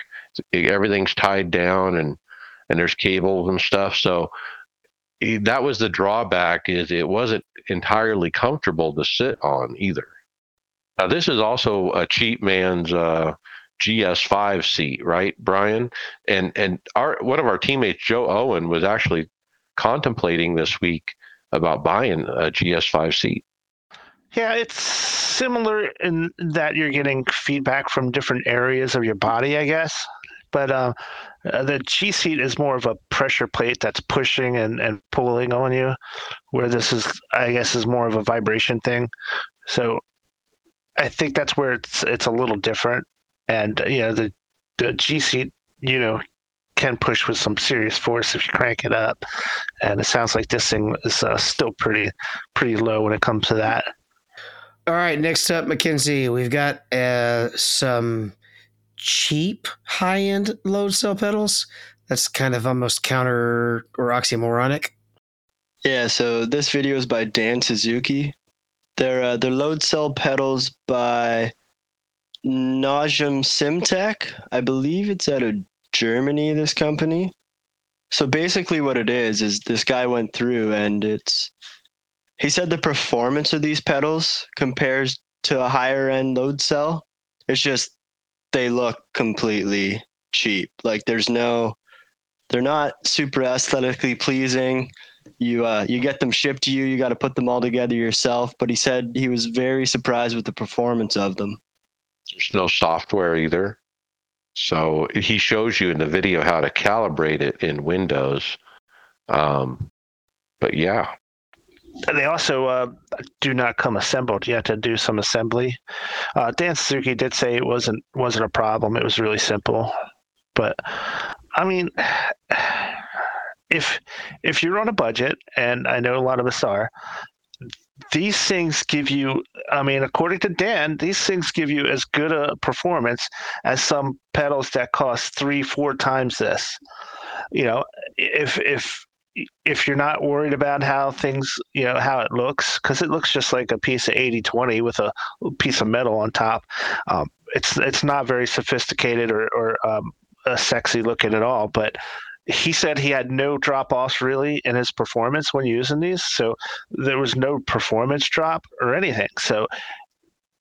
Everything's tied down, and and there's cables and stuff. So that was the drawback, is it wasn't entirely comfortable to sit on either. Now, this is also a cheap man's uh, G S five seat, right, Brian? And and our one of our teammates, Joe Owen, was actually contemplating this week about buying a G S five seat. Yeah, it's similar in that you're getting feedback from different areas of your body, I guess. But uh, the G seat is more of a pressure plate that's pushing and, and pulling on you, where this is, I guess, is more of a vibration thing. So I think that's where it's it's a little different, and you know the the G seat, you know, can push with some serious force if you crank it up, and it sounds like this thing is uh, still pretty pretty low when it comes to that. All right, next up, Mackenzie, we've got uh, some cheap high end load cell pedals. That's kind of almost counter or oxymoronic. Yeah. So this video is by Dan Suzuki. They're, uh, they're load cell pedals by Najum Simtech. I believe it's out of Germany, this company. So basically what it is, is this guy went through and it's, he said the performance of these pedals compares to a higher end load cell. It's just, they look completely cheap. Like there's no, they're not super aesthetically pleasing. you uh, you get them shipped to you. You got to put them all together yourself. But he said he was very surprised with the performance of them. There's no software either. So he shows you in the video how to calibrate it in Windows. Um, but yeah. And they also uh, do not come assembled. You have to do some assembly. Uh, Dan Suzuki did say it wasn't wasn't a problem. It was really simple. But I mean, if if you're on a budget, and I know a lot of us are, these things give you, I mean, according to Dan, these things give you as good a performance as some pedals that cost three, four times this. You know, if if if you're not worried about how things, you know, how it looks, because it looks just like a piece of eighty twenty with a piece of metal on top. Um, it's it's not very sophisticated or, or um, sexy looking at all, but he said he had no drop-offs really in his performance when using these. So there was no performance drop or anything. So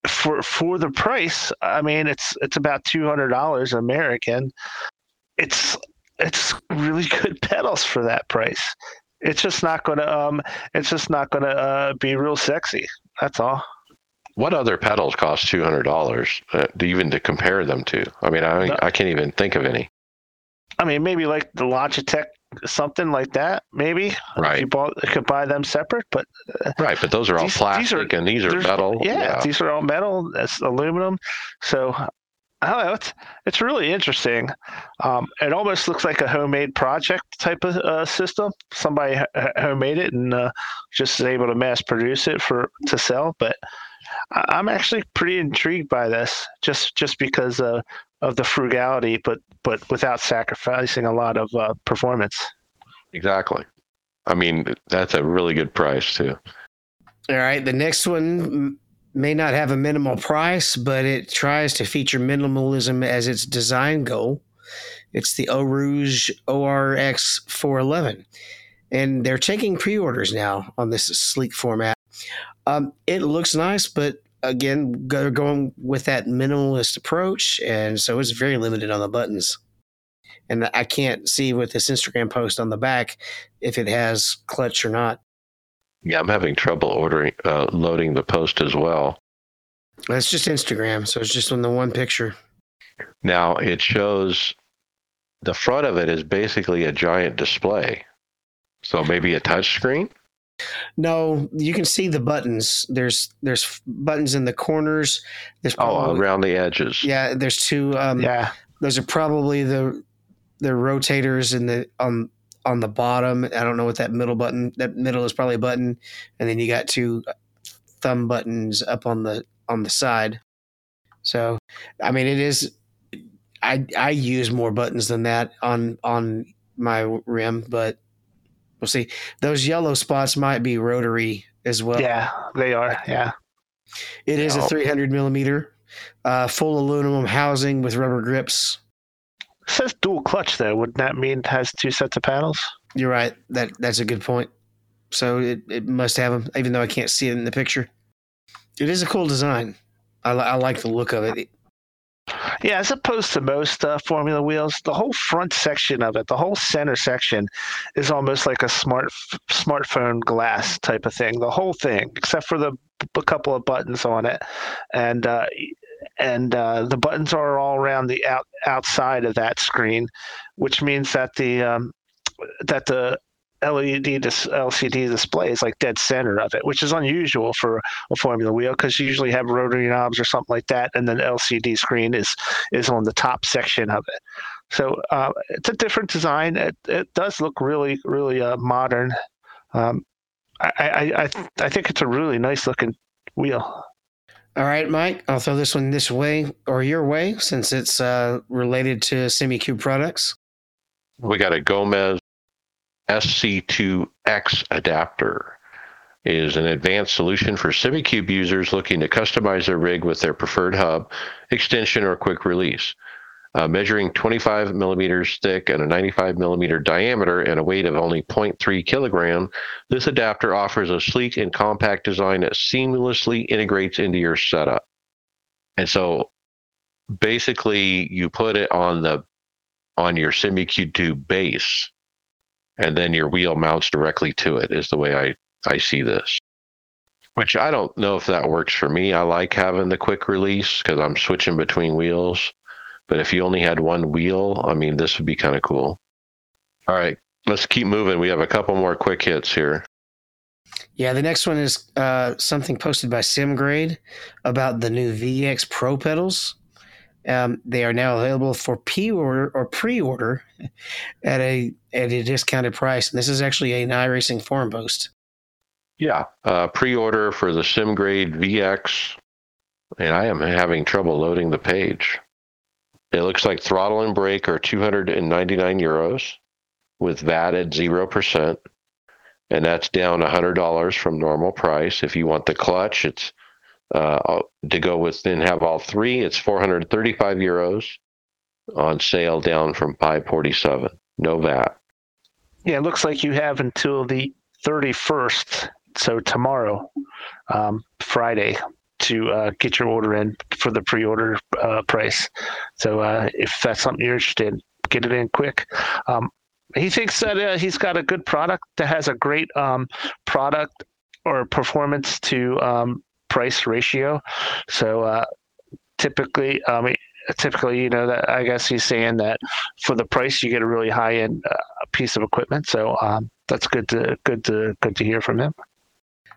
for for the price, I mean, it's it's about two hundred dollars American. It's it's really good pedals for that price. It's just not going to um it's just not going to uh, be real sexy. That's all. What other pedals cost two hundred dollars uh, even to compare them to? I mean, I no. I can't even think of any. I mean, maybe like the Logitech, something like that, maybe. Right. If you bought, you could buy them separate, but. Right, but those are all these, plastic these are, and these are metal. Yeah, yeah, these are all metal. That's aluminum. So, I don't know. It's, it's really interesting. Um, it almost looks like a homemade project type of uh, system. Somebody h- homemade it and uh, just is able to mass produce it for to sell. But I- I'm actually pretty intrigued by this, just just because uh, of the frugality, but but without sacrificing a lot of uh, performance. Exactly. I mean, that's a really good price too. All right. The next one may not have a minimal price, but it tries to feature minimalism as its design goal. It's the Eau Rouge O R X four eleven. And they're taking pre-orders now on this sleek format. Um, it looks nice, but again, go, going with that minimalist approach, and so it's very limited on the buttons. And I can't see with this Instagram post on the back if it has clutch or not. Yeah, I'm having trouble ordering, uh, loading the post as well. That's just Instagram, so it's just on the one picture. Now, it shows the front of it is basically a giant display. So maybe a touch screen? No, you can see the buttons. There's there's buttons in the corners. There's probably, oh, around the edges. Yeah, there's two. Um, yeah, those are probably the the rotators in the um on the bottom. I don't know what that middle button. That middle is probably a button, and then you got two thumb buttons up on the on the side. So, I mean, it is. I I use more buttons than that on on my rim, but. We'll see. Those yellow spots might be rotary as well. Yeah, they are. Yeah. It is a three hundred millimeter uh, full aluminum housing with rubber grips. It says dual clutch, though. Wouldn't that mean it has two sets of paddles? You're right. That That's a good point. So it, it must have them, even though I can't see it in the picture. It is a cool design. I, li- I like the look of it. Yeah, as opposed to most uh, Formula wheels, the whole front section of it, the whole center section, is almost like a smart f- smartphone glass type of thing. The whole thing, except for the a couple of buttons on it, and uh, and uh, the buttons are all around the out, outside of that screen, which means that the um, that the L E D dis- L C D display is like dead center of it, which is unusual for a Formula wheel because you usually have rotary knobs or something like that, and then L C D screen is is on the top section of it. So uh, it's a different design. It it does look really really uh, modern. Um, I I I, th- I think it's a really nice looking wheel. All right, Mike, I'll throw this one this way or your way since it's uh, related to SemiCube products. We got a Gomez S C two X adapter. It is an advanced solution for SemiCube users looking to customize their rig with their preferred hub, extension, or quick release. Uh, measuring twenty-five millimeters thick and a ninety-five millimeter diameter and a weight of only zero point three kilograms, this adapter offers a sleek and compact design that seamlessly integrates into your setup. And so basically you put it on the on your SemiCube base. and then your wheel mounts directly to it is the way I, I see this. Which I don't know if that works for me. I like having the quick release because I'm switching between wheels. But if you only had one wheel, I mean, this would be kind of cool. All right, let's keep moving. We have a couple more quick hits here. Yeah, the next one is uh, something posted by SimGrade about the new V X Pro pedals. Um, they are now available for pre-order or pre-order at a at a discounted price. And this is actually an iRacing forum post. Yeah, uh, pre-order for the SimGrade V X, and I am having trouble loading the page. It looks like throttle and brake are two hundred ninety-nine euros with V A T at zero percent, and that's down one hundred dollars from normal price. If you want the clutch, it's uh, to go with and have all three, it's four hundred thirty-five euros on sale, down from five hundred forty-seven, no V A T. Yeah, it looks like you have until the thirty-first. So tomorrow, um, Friday, to uh, get your order in for the pre-order uh, price. So uh, if that's something you're interested in, get it in quick. Um, he thinks that uh, he's got a good product that has a great um, product or performance to um, price ratio. So uh, typically, I mean, typically, you know, that I guess he's saying that for the price you get a really high-end uh, piece of equipment. So um, that's good to good to good to hear from him.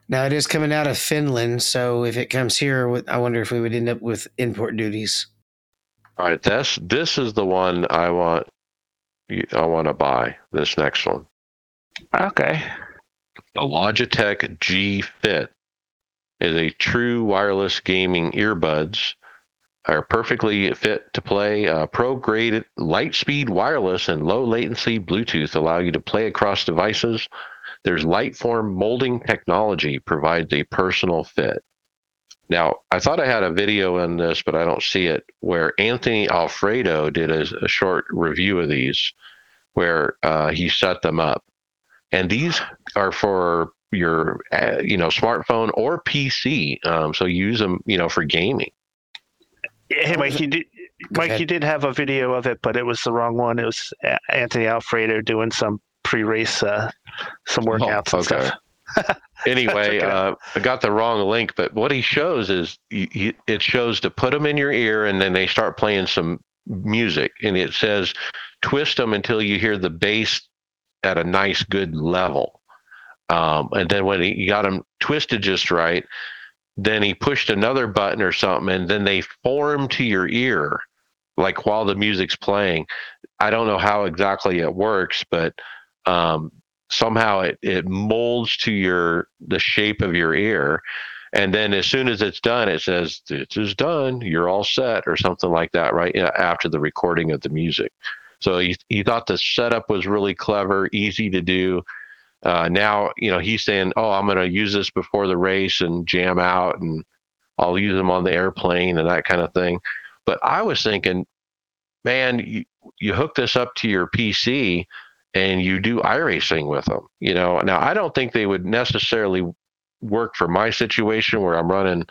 Now, it is coming out of Finland, so if it comes here, I wonder if we would end up with import duties. All right, that's, this is the one I want I want to buy, this next one. Okay. The Logitech G Fit is a true wireless gaming earbuds, are perfectly fit to play. Uh, pro-graded light-speed wireless and low-latency Bluetooth allow you to play across devices. There's Lightform molding technology provides a personal fit. Now, I thought I had a video on this, but I don't see it, where Anthony Alfredo did a, a short review of these, where uh, he set them up. And these are for your uh, you know, smartphone or P C, um, so use them, you know, for gaming. Hey, Mike, you did, Mike, you did have a video of it, but it was the wrong one. It was Anthony Alfredo doing some pre-race, uh, some workouts oh, okay. and stuff. Anyway, okay. uh, I got the wrong link, but what he shows is you, you, it shows to put them in your ear and then they start playing some music. And it says, twist them until you hear the bass at a nice, good level. Um, and then when he got them twisted just right, then he pushed another button or something, and then they form to your ear, like while the music's playing. I don't know how exactly it works, but um, somehow it, it molds to your the shape of your ear. And then as soon as it's done, it says, this is done, you're all set, or something like that, right after the recording of the music. So he, he thought the setup was really clever, easy to do. Uh, now, you know, he's saying, oh, I'm going to use this before the race and jam out, and I'll use them on the airplane and that kind of thing. But I was thinking, man, you, you hook this up to your P C and you do iRacing with them. You know, now I don't think they would necessarily work for my situation where I'm running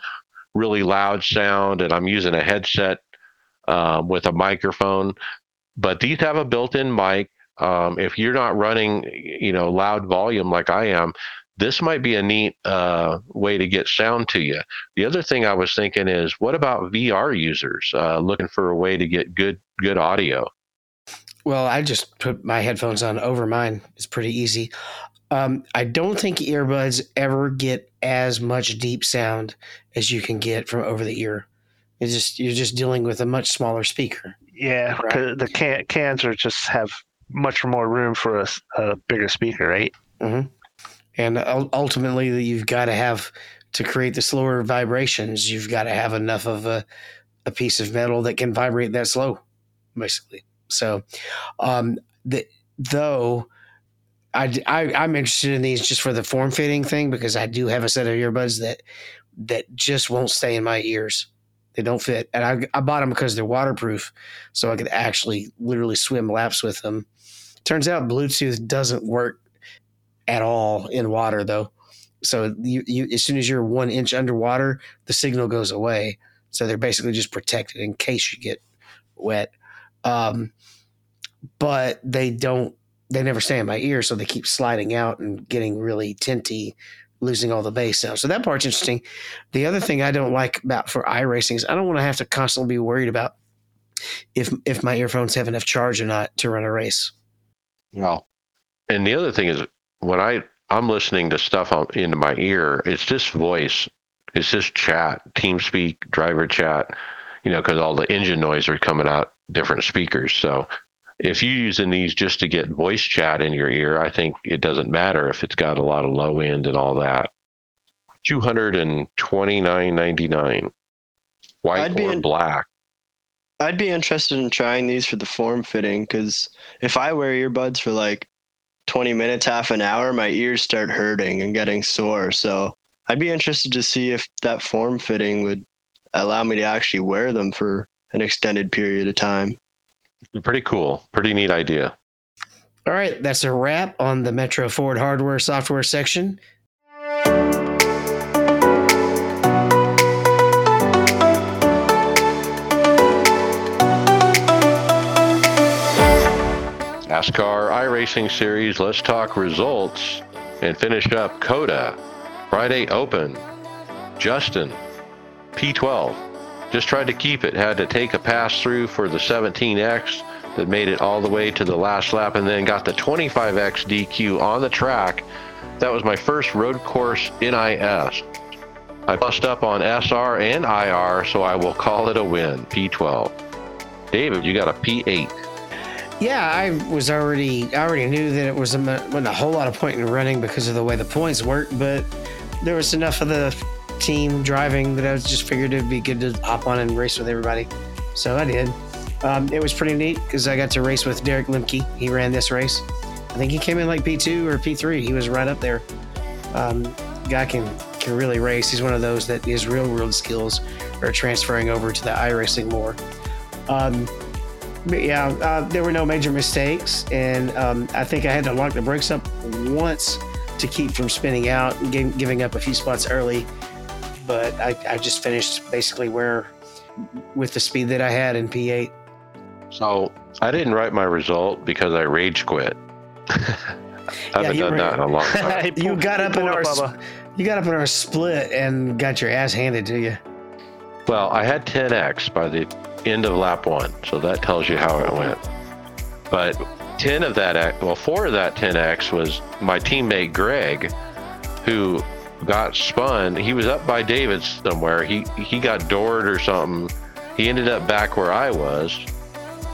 really loud sound and I'm using a headset um, with a microphone. But these have a built-in mic. Um, if you're not running, you know, loud volume like I am, this might be a neat uh, way to get sound to you. The other thing I was thinking is, what about V R users uh, looking for a way to get good good audio? Well, I just put my headphones on over mine. It's pretty easy. Um, I don't think earbuds ever get as much deep sound as you can get from over the ear. It's just you're just dealing with a much smaller speaker. Yeah, right? The can, cans are just have much more room for a, a bigger speaker, right? Mm-hmm. And ultimately, you've got to have, to create the slower vibrations, you've got to have enough of a, a piece of metal that can vibrate that slow, basically. So, um, the, though, I, I, I'm interested in these just for the form-fitting thing, because I do have a set of earbuds that that just won't stay in my ears. They don't fit. And I, I bought them because they're waterproof, so I could actually literally swim laps with them. Turns out Bluetooth doesn't work at all in water, though. So you, you, as soon as you're one inch underwater, the signal goes away. So they're basically just protected in case you get wet. Um, but they don't they never stay in my ear, so they keep sliding out and getting really tinty, losing all the bass sound. So that part's interesting. The other thing I don't like about for iRacing is I don't want to have to constantly be worried about if if my earphones have enough charge or not to run a race. Well, and the other thing is when I I'm listening to stuff on, into my ear, it's just voice, it's just chat, team speak, driver chat, you know, because all the engine noise are coming out different speakers. So if you're using these just to get voice chat in your ear, I think it doesn't matter if it's got a lot of low end and all that. two hundred twenty-nine ninety-nine white I'd or in, black. I'd be interested in trying these for the form fitting, because if I wear earbuds for like twenty minutes, half an hour, my ears start hurting and getting sore. So I'd be interested to see if that form fitting would allow me to actually wear them for an extended period of time. Pretty cool. Pretty neat idea. All right. That's a wrap on the Metro Ford hardware software section. NASCAR iRacing Series. Let's talk results and finish up COTA. Friday Open. Justin, P twelve. Just tried to keep it, had to take a pass through for the seventeen X that made it all the way to the last lap, and then got the twenty-five X D Q on the track. That was my first road course N I S. I bust up on S R and I R, so I will call it a win, P twelve. David, you got a P eight. Yeah, I was already, I already knew that it wasn't a whole lot of point in running because of the way the points worked, but there was enough of the team driving that I was just figured it'd be good to hop on and race with everybody, so I did. Um, it was pretty neat because I got to race with Derek Lemke. He ran this race. I think he came in like P two or P three. He was right up there. Um, guy can can really race. He's one of those that his real world skills are transferring over to the iRacing more. Um, but yeah, uh, there were no major mistakes, and um, I think I had to lock the brakes up once to keep from spinning out and g- giving up a few spots early. But I, I just finished basically where with the speed that I had in P eight. So I didn't write my result because I rage quit. I haven't yeah, done that in a long time. you, pulled, got up in up, our, you got up in our split and got your ass handed to you. Well, I had ten X by the end of lap one, so that tells you how it went. But ten of that, well, four of that ten X was my teammate Greg, who got spun. He was up by David somewhere. He he got doored or something. He ended up back where I was,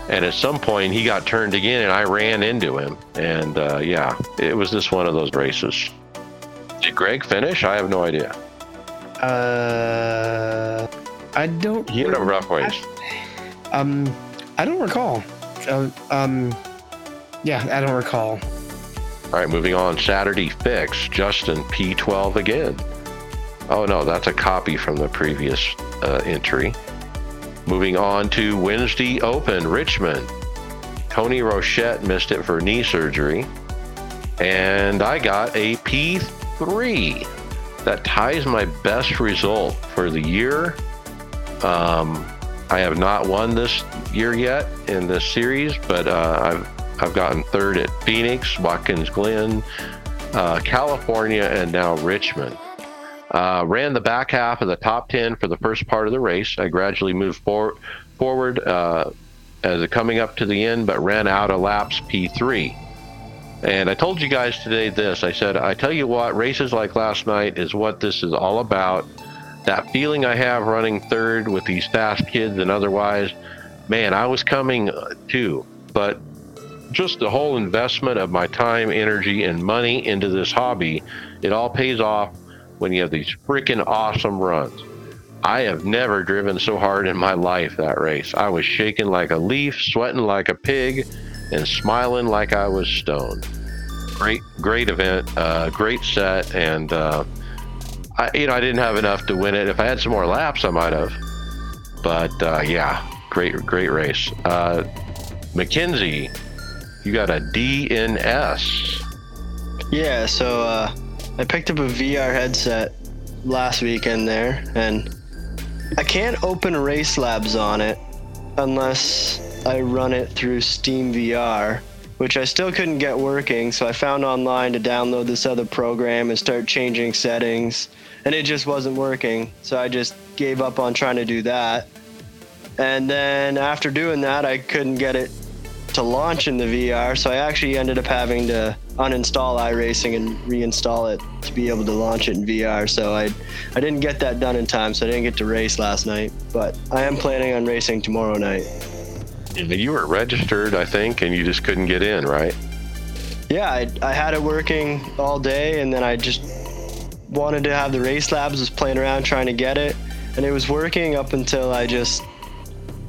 and at some point he got turned again, and I ran into him. And uh, yeah, it was just one of those races. Did Greg finish? I have no idea. Uh, I don't. He had a rough race. I, um, I don't recall. Uh, um, yeah, I don't recall. All right, moving on. Saturday fix. Justin, P twelve again. Oh, no, that's a copy from the previous uh, entry. Moving on to Wednesday Open, Richmond. Tony Rochette missed it for knee surgery. And I got a P three. That ties my best result for the year. Um, I have not won this year yet in this series, but uh, I've I've gotten third at Phoenix, Watkins Glen, uh, California, and now Richmond. Uh, ran the back half of the top ten for the first part of the race. I gradually moved for- forward uh, as coming up to the end, but ran out of laps P three. And I told you guys today this. I said, I tell you what, races like last night is what this is all about. That feeling I have running third with these fast kids and otherwise, man, I was coming too, but just the whole investment of my time, energy, and money into this hobby, it all pays off when you have these freaking awesome runs. I have never driven so hard in my life that race. I was shaking like a leaf, sweating like a pig, and smiling like I was stoned. Great, great event, uh, great set, and uh, I, you know, I didn't have enough to win it. If I had some more laps, I might have. But uh, yeah, great, great race. Uh, Mackenzie, you got a D N S. Yeah, so uh, I picked up a V R headset last weekend there, and I can't open Race Labs on it unless I run it through Steam V R, which I still couldn't get working, so I found online to download this other program and start changing settings, and it just wasn't working, so I just gave up on trying to do that. And then after doing that, I couldn't get it to launch in the V R, so I actually ended up having to uninstall iRacing and reinstall it to be able to launch it in V R. So I I didn't get that done in time, so I didn't get to race last night, but I am planning on racing tomorrow night. You were registered, I think, and you just couldn't get in, right? Yeah, I, I had it working all day, and then I just wanted to have the race labs, was playing around trying to get it, and it was working up until I just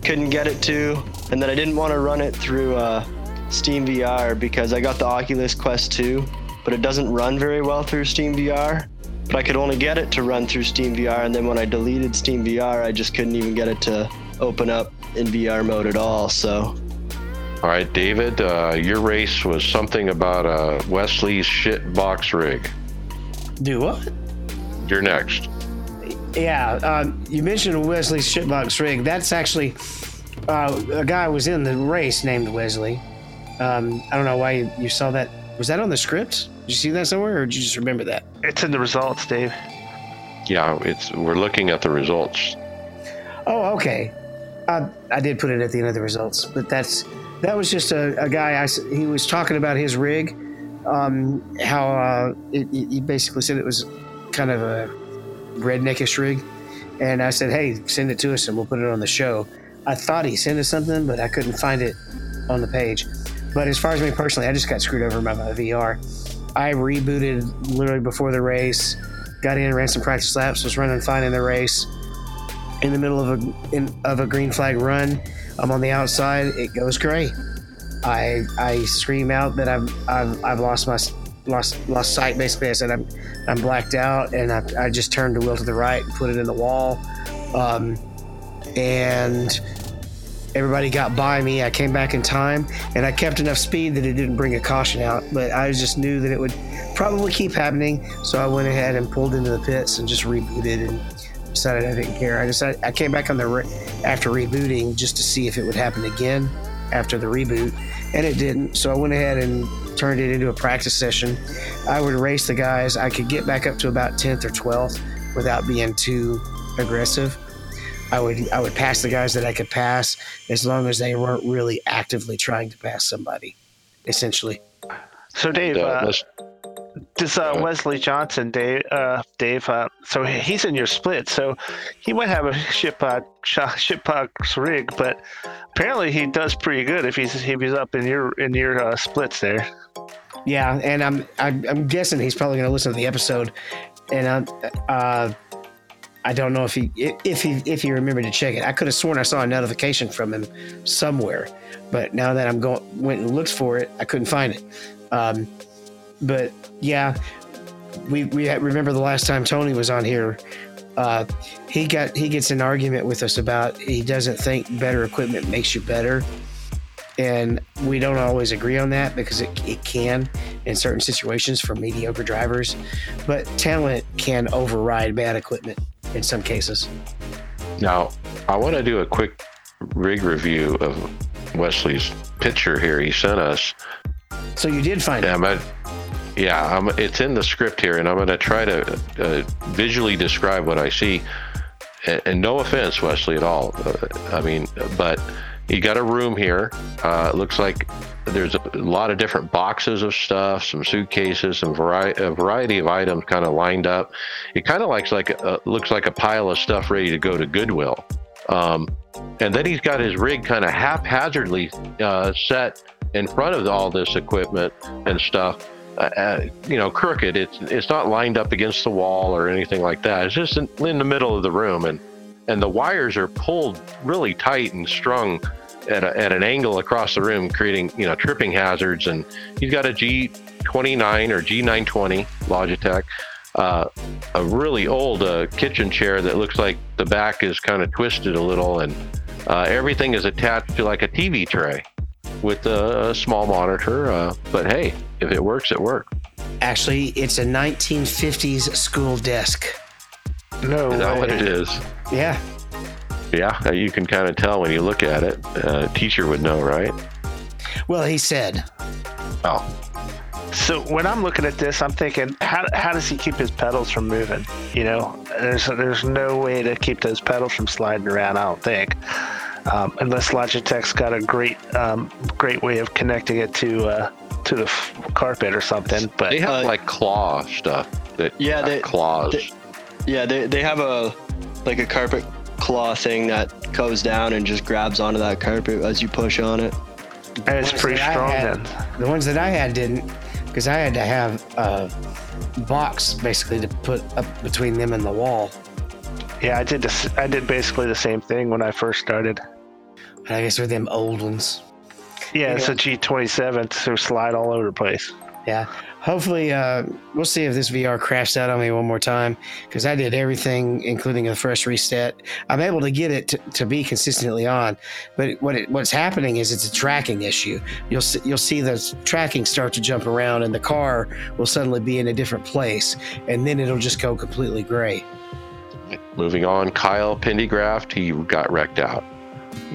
couldn't get it to, and then I didn't want to run it through uh, Steam V R because I got the Oculus Quest two, but it doesn't run very well through Steam V R, but I could only get it to run through Steam V R, and then when I deleted Steam V R, I just couldn't even get it to open up in V R mode at all. So all right, David, uh your race was something about uh Wesley's shit box rig. Do what? You're next. Yeah, uh you mentioned Wesley's shit box rig. That's actually uh a guy was in the race named Wesley. um I don't know why you, you saw that. Was that on the script? Did you see that somewhere, or did you just remember that? It's in the results, Dave. Yeah, it's we're looking at the results. Oh, okay. I, I did put it at the end of the results, but that's that was just a, a guy. I, he was talking about his rig, um, how uh, it, he basically said it was kind of a redneckish rig, and I said, "Hey, send it to us, and we'll put it on the show." I thought he sent us something, but I couldn't find it on the page. But as far as me personally, I just got screwed over by my V R. I rebooted literally before the race, got in, ran some practice laps, was running fine in the race. In the middle of a in, of a green flag run, I'm on the outside. It goes gray. I I scream out that I've I've, I've lost my lost lost sight. Basically, I said I'm I'm blacked out, and I I just turned the wheel to the right and put it in the wall, um, and everybody got by me. I came back in time, and I kept enough speed that it didn't bring a caution out. But I just knew that it would probably keep happening, so I went ahead and pulled into the pits and just rebooted and decided I didn't care. I decided I came back on the re- after rebooting just to see if it would happen again after the reboot, and it didn't. So I went ahead and turned it into a practice session. I would race the guys. I could get back up to about tenth or twelfth without being too aggressive. I would I would pass the guys that I could pass as long as they weren't really actively trying to pass somebody, essentially. So Dave. Uh, This uh, Wesley Johnson, Dave. Uh, Dave. Uh, so he's in your split. So he might have a ship uh, ship box rig, but apparently he does pretty good if he's if he's up in your in your uh, splits there. Yeah, and I'm I'm, I'm guessing he's probably going to listen to the episode, and I'm, uh, I don't know if he if he if he remembered to check it. I could have sworn I saw a notification from him somewhere, but now that I'm going went and looked for it, I couldn't find it. Um, But yeah, we we remember the last time Tony was on here. Uh, he got he gets an argument with us about he doesn't think better equipment makes you better, and we don't always agree on that because it it can in certain situations for mediocre drivers, but talent can override bad equipment in some cases. Now, I want to do a quick rig review of Wesley's picture here he sent us. So you did find yeah, it. My- Yeah, I'm, it's in the script here, and I'm going to try to uh, visually describe what I see. And, and no offense, Wesley, at all. Uh, I mean, but you got a room here. Uh, it looks like there's a lot of different boxes of stuff, some suitcases, some vari- a variety of items kind of lined up. It kind of looks like a, looks like a pile of stuff ready to go to Goodwill. Um, and then he's got his rig kind of haphazardly uh, set in front of all this equipment and stuff. Uh, you know, crooked. It's it's not lined up against the wall or anything like that. It's just in, in the middle of the room, and and the wires are pulled really tight and strung at a, at an angle across the room, creating you know tripping hazards. And he's got a G twenty-nine or G nine twenty Logitech, uh, a really old uh, kitchen chair that looks like the back is kind of twisted a little, and uh, everything is attached to like a T V tray with a small monitor, uh, but hey, if it works, it works. Actually, it's a nineteen fifties school desk. No, is that what it is? Yeah. Yeah, you can kind of tell when you look at it. A uh, teacher would know, right? Well, he said. Oh. So when I'm looking at this, I'm thinking, how how does he keep his pedals from moving? You know, there's there's no way to keep those pedals from sliding around, I don't think, um, unless Logitech's got a great um, great way of connecting it to uh, to the f- carpet or something. But they have uh, like claw stuff. That yeah, they, claws. They, yeah, they they have a like a carpet claw thing that goes down and just grabs onto that carpet as you push on it. And it's pretty strong. Had, then. The ones that I had didn't. Because I had to have a box basically to put up between them and the wall. Yeah, I did. This, I did basically the same thing when I first started. I guess with them old ones. Yeah, yeah. It's a G twenty-seven, so slide all over the place. Yeah. Hopefully, uh, we'll see if this V R crashed out on me one more time, because I did everything, including a fresh reset. I'm able to get it to, to be consistently on, but what it, what's happening is it's a tracking issue. You'll see, you'll see the tracking start to jump around, and the car will suddenly be in a different place, and then it'll just go completely gray. Moving on, Kyle Pendergraft, he got wrecked out.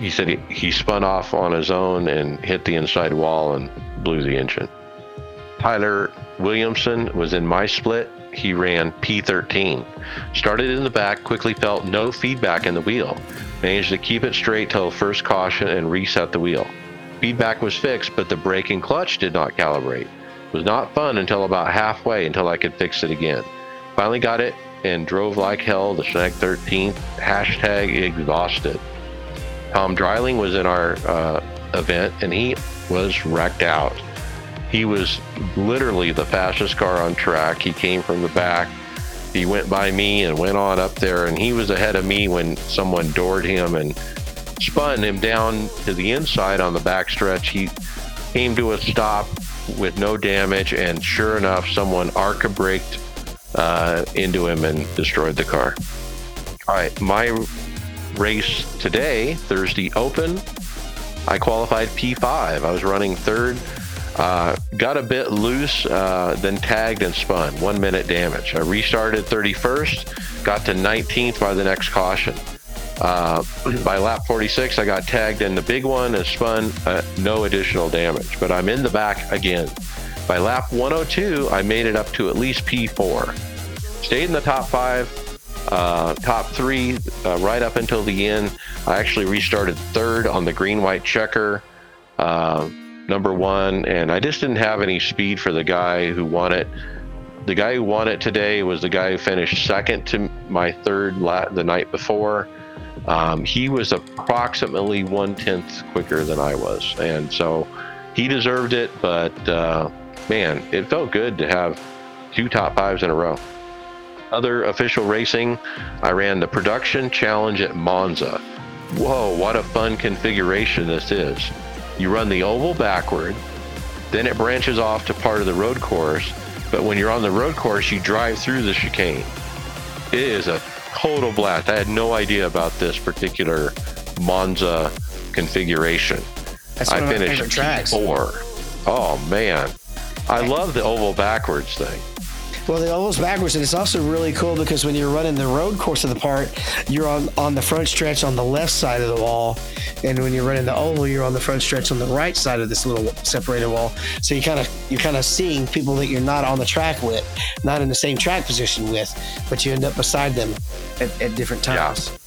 He said he, he spun off on his own and hit the inside wall and blew the engine. Tyler Williamson was in my split. He ran P thirteen. Started in the back, quickly felt no feedback in the wheel. Managed to keep it straight till first caution and reset the wheel. Feedback was fixed, but the brake and clutch did not calibrate. It was not fun until about halfway, until I could fix it again. Finally got it and drove like hell the Snag thirteenth. Hashtag exhausted. Tom Dreiling was in our uh, event, and he was wrecked out. He was literally the fastest car on track. He came from the back. He went by me and went on up there, and he was ahead of me when someone doored him and spun him down to the inside on the back stretch. He came to a stop with no damage, and sure enough, someone arca braked uh, into him and destroyed the car. All right, my race today, Thursday Open, I qualified P five. I was running third. Uh, got a bit loose, uh, then tagged and spun. One minute damage. I restarted thirty-first, got to nineteenth by the next caution. Uh, by lap forty-six, I got tagged in the big one and spun, uh, no additional damage, but I'm in the back again. By lap one oh two, I made it up to at least P four. Stayed in the top five, uh, top three, uh, right up until the end. I actually restarted third on the green-white checker. Uh, number one, and I just didn't have any speed for the guy who won it. The guy who won it today was the guy who finished second to my third lap the night before. Um, he was approximately one-tenth quicker than I was, and so he deserved it, but uh, man, it felt good to have two top fives in a row. Other official racing, I ran the Production Challenge at Monza. Whoa, what a fun configuration this is. You run the oval backward, then it branches off to part of the road course, but when you're on the road course, you drive through the chicane. It is a total blast. I had no idea about this particular Monza configuration. That's one I of finished my favorite tracks. P four. Oh, man. I love the oval backwards thing. Well, the oval's backwards, and it's also really cool because when you're running the road course of the part, you're on, on the front stretch on the left side of the wall, and when you're running the oval, you're on the front stretch on the right side of this little separated wall. So you kind of you're kind of seeing people that you're not on the track with, not in the same track position with, but you end up beside them at, at different times.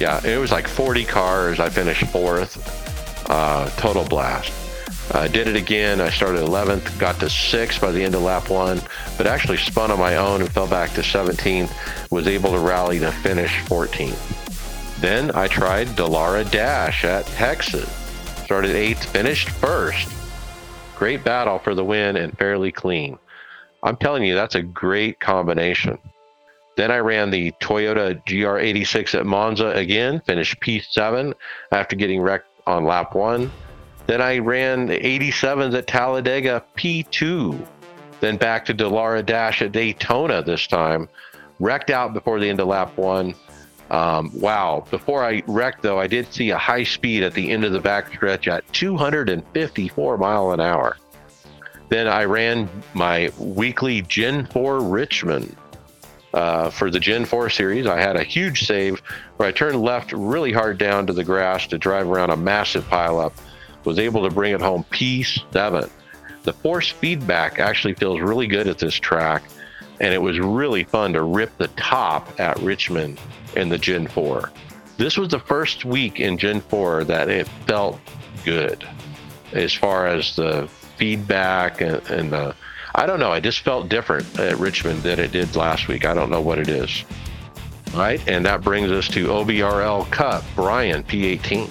Yeah. Yeah, it was like forty cars. I finished fourth, uh, total blast. I uh, did it again. I started eleventh, got to sixth by the end of lap one, but actually spun on my own and fell back to seventeenth, was able to rally to finish fourteenth. Then I tried Dallara Dash at Texas. Started eighth, finished first. Great battle for the win and fairly clean. I'm telling you, that's a great combination. Then I ran the Toyota G R eighty-six at Monza again, finished P seven after getting wrecked on lap one. Then I ran the eighty-sevens at Talladega, P two. Then back to Dallara Dash at Daytona this time. Wrecked out before the end of lap one. Um, wow. Before I wrecked, though, I did see a high speed at the end of the backstretch at two hundred fifty-four mile an hour. Then I ran my weekly Gen four Richmond. Uh, for the Gen four series, I had a huge save where I turned left really hard down to the grass to drive around a massive pileup. Was able to bring it home P seven. the force feedback actually feels really good at this track, and it was really fun to rip the top at Richmond in the Gen four. This was the first week in Gen four that it felt good as far as the feedback and, and the, I don't know, I just felt different at Richmond than it did last week. I don't know what it is. All right, and that brings us to O B R L Cup. Brian, P eighteen.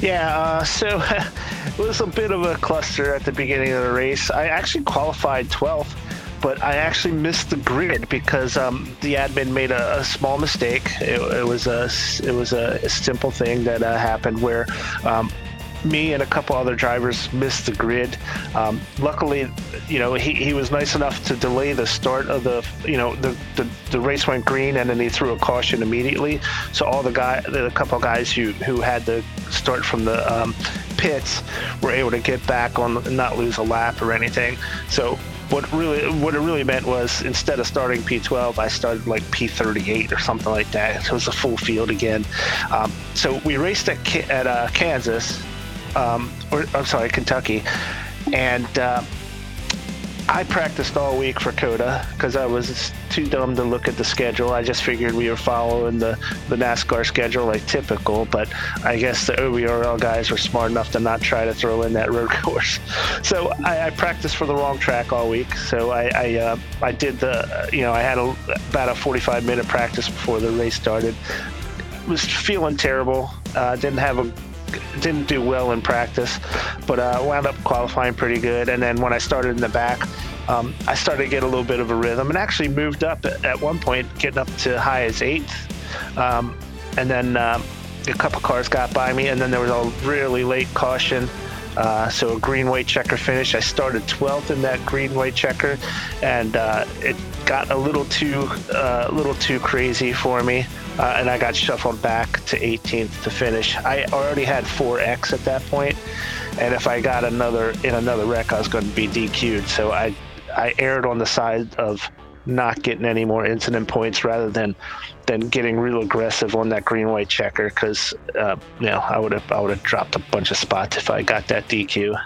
Yeah, uh, so it was a bit of a cluster at the beginning of the race. I actually qualified twelfth, but I actually missed the grid because um, the admin made a, a small mistake. It, it was a it was a simple thing that uh, happened where um, me and a couple other drivers missed the grid. Um, luckily, you know, he, he was nice enough to delay the start of the, you know, the, the, the race went green, and then he threw a caution immediately. So all the guy, the couple of guys who, who had the start from the um, pits were able to get back on and not lose a lap or anything. So what really, what it really meant was instead of starting P twelve, I started like P thirty-eight or something like that. So it was a full field again. Um, so we raced at, at uh, Kansas. Um, or I'm sorry, Kentucky, and uh, I practiced all week for COTA because I was too dumb to look at the schedule. I just figured we were following the, the NASCAR schedule like typical, but I guess the O B R L guys were smart enough to not try to throw in that road course. So I, I practiced for the wrong track all week. So I I, uh, I did the, you know, I had a, about a forty-five minute practice before the race started. Was feeling terrible. Uh, didn't have a didn't do well in practice, but I uh, wound up qualifying pretty good. And then when I started in the back, um, I started to get a little bit of a rhythm and actually moved up at one point, getting up to high as eighth. Um, and then um, a couple cars got by me, and then there was a really late caution. Uh, so a green-white checker finish. I started twelfth in that green-white checker, and uh, it got a little too, uh, little too crazy for me, uh, and I got shuffled back to eighteenth to finish. I already had four X at that point, and if I got another in another wreck, I was going to be D Q'd. So I, I erred on the side of not getting any more incident points rather than than getting real aggressive on that green white checker, because uh you know i would have i would have dropped a bunch of spots if I got that D Q.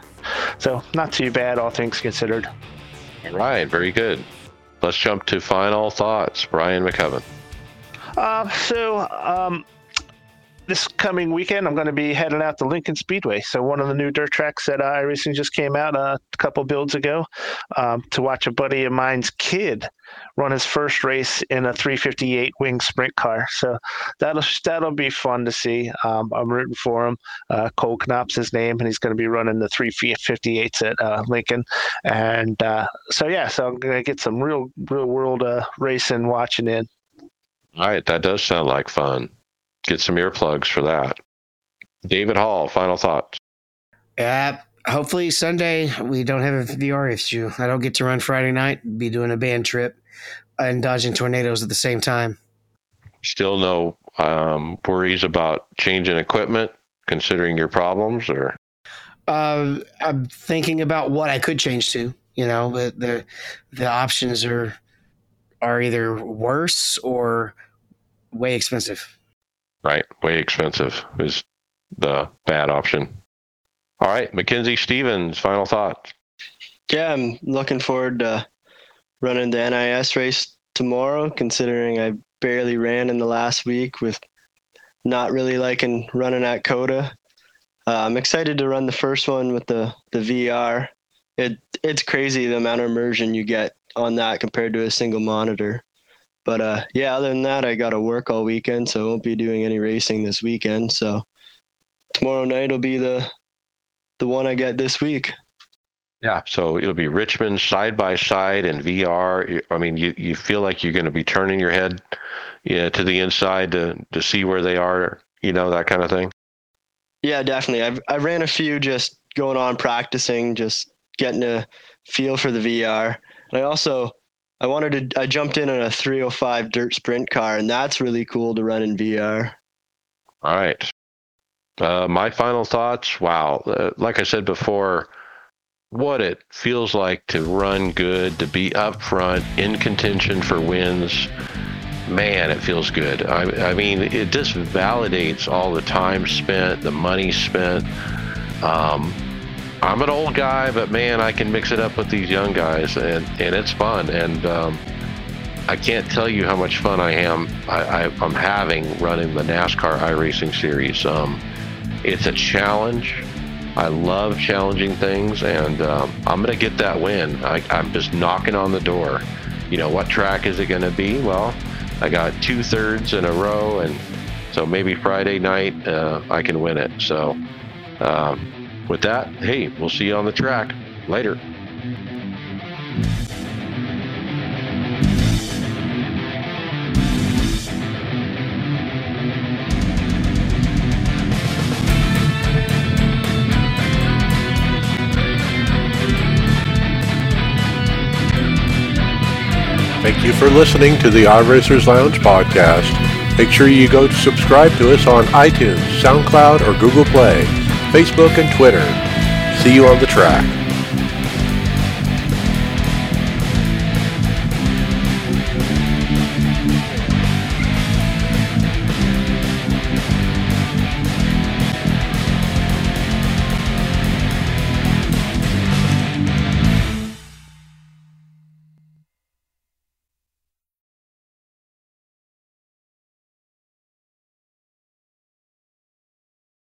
So not too bad, all things considered. All right, very good. Let's jump to final thoughts. Brian McCubbin. uh so um This coming weekend, I'm going to be heading out to Lincoln Speedway. So one of the new dirt tracks that uh, iRacing just came out uh, a couple builds ago, um, to watch a buddy of mine's kid run his first race in a three fifty-eight wing sprint car. So that'll that'll be fun to see. Um, I'm rooting for him. Uh, Cole Knopp's his name, and he's going to be running the three fifty-eights at uh, Lincoln. And uh, so, yeah, so I'm going to get some real, real world uh, racing watching in. All right. That does sound like fun. Get some earplugs for that. David Hall, final thoughts. Uh, hopefully Sunday we don't have a V R issue. I don't get to run Friday night, be doing a band trip and dodging tornadoes at the same time. Still no um, worries about changing equipment, considering your problems? Or uh, I'm thinking about what I could change to, you know, but the the options are are either worse or way expensive. Right. Way expensive is the bad option. All right. Mackenzie Stevens, final thoughts. Yeah, I'm looking forward to running the N I S race tomorrow, considering I barely ran in the last week with not really liking running at COTA. Uh, I'm excited to run the first one with the, the V R. It It's crazy the amount of immersion you get on that compared to a single monitor. But, uh, yeah, other than that, I got to work all weekend, so I won't be doing any racing this weekend. So tomorrow night will be the the one I get this week. Yeah, so it'll be Richmond side-by-side and V R. I mean, you, you feel like you're going to be turning your head yeah, to the inside to, to see where they are, you know, that kind of thing. Yeah, definitely. I've, I ran a few just going on practicing, just getting a feel for the V R. And I also... I wanted to, I jumped in on a three oh five dirt sprint car, and that's really cool to run in V R. All right. Uh, my final thoughts. Wow. Uh, like I said before, what it feels like to run good, to be up front, in contention for wins. Man, it feels good. I, I mean, it just validates all the time spent, the money spent. Um, I'm an old guy, but man, I can mix it up with these young guys, and, and it's fun. And um, I can't tell you how much fun I am. I, I, I'm having running the NASCAR iRacing Series. Um, it's a challenge. I love challenging things, and um, I'm going to get that win. I, I'm just knocking on the door. You know, what track is it going to be? Well, I got two thirds in a row, and so maybe Friday night uh, I can win it. So um, with that, hey, we'll see you on the track later. Thank you for listening to the iRacers Lounge podcast. Make sure you go to subscribe to us on iTunes, SoundCloud, or Google Play, Facebook, and Twitter. See you on the track.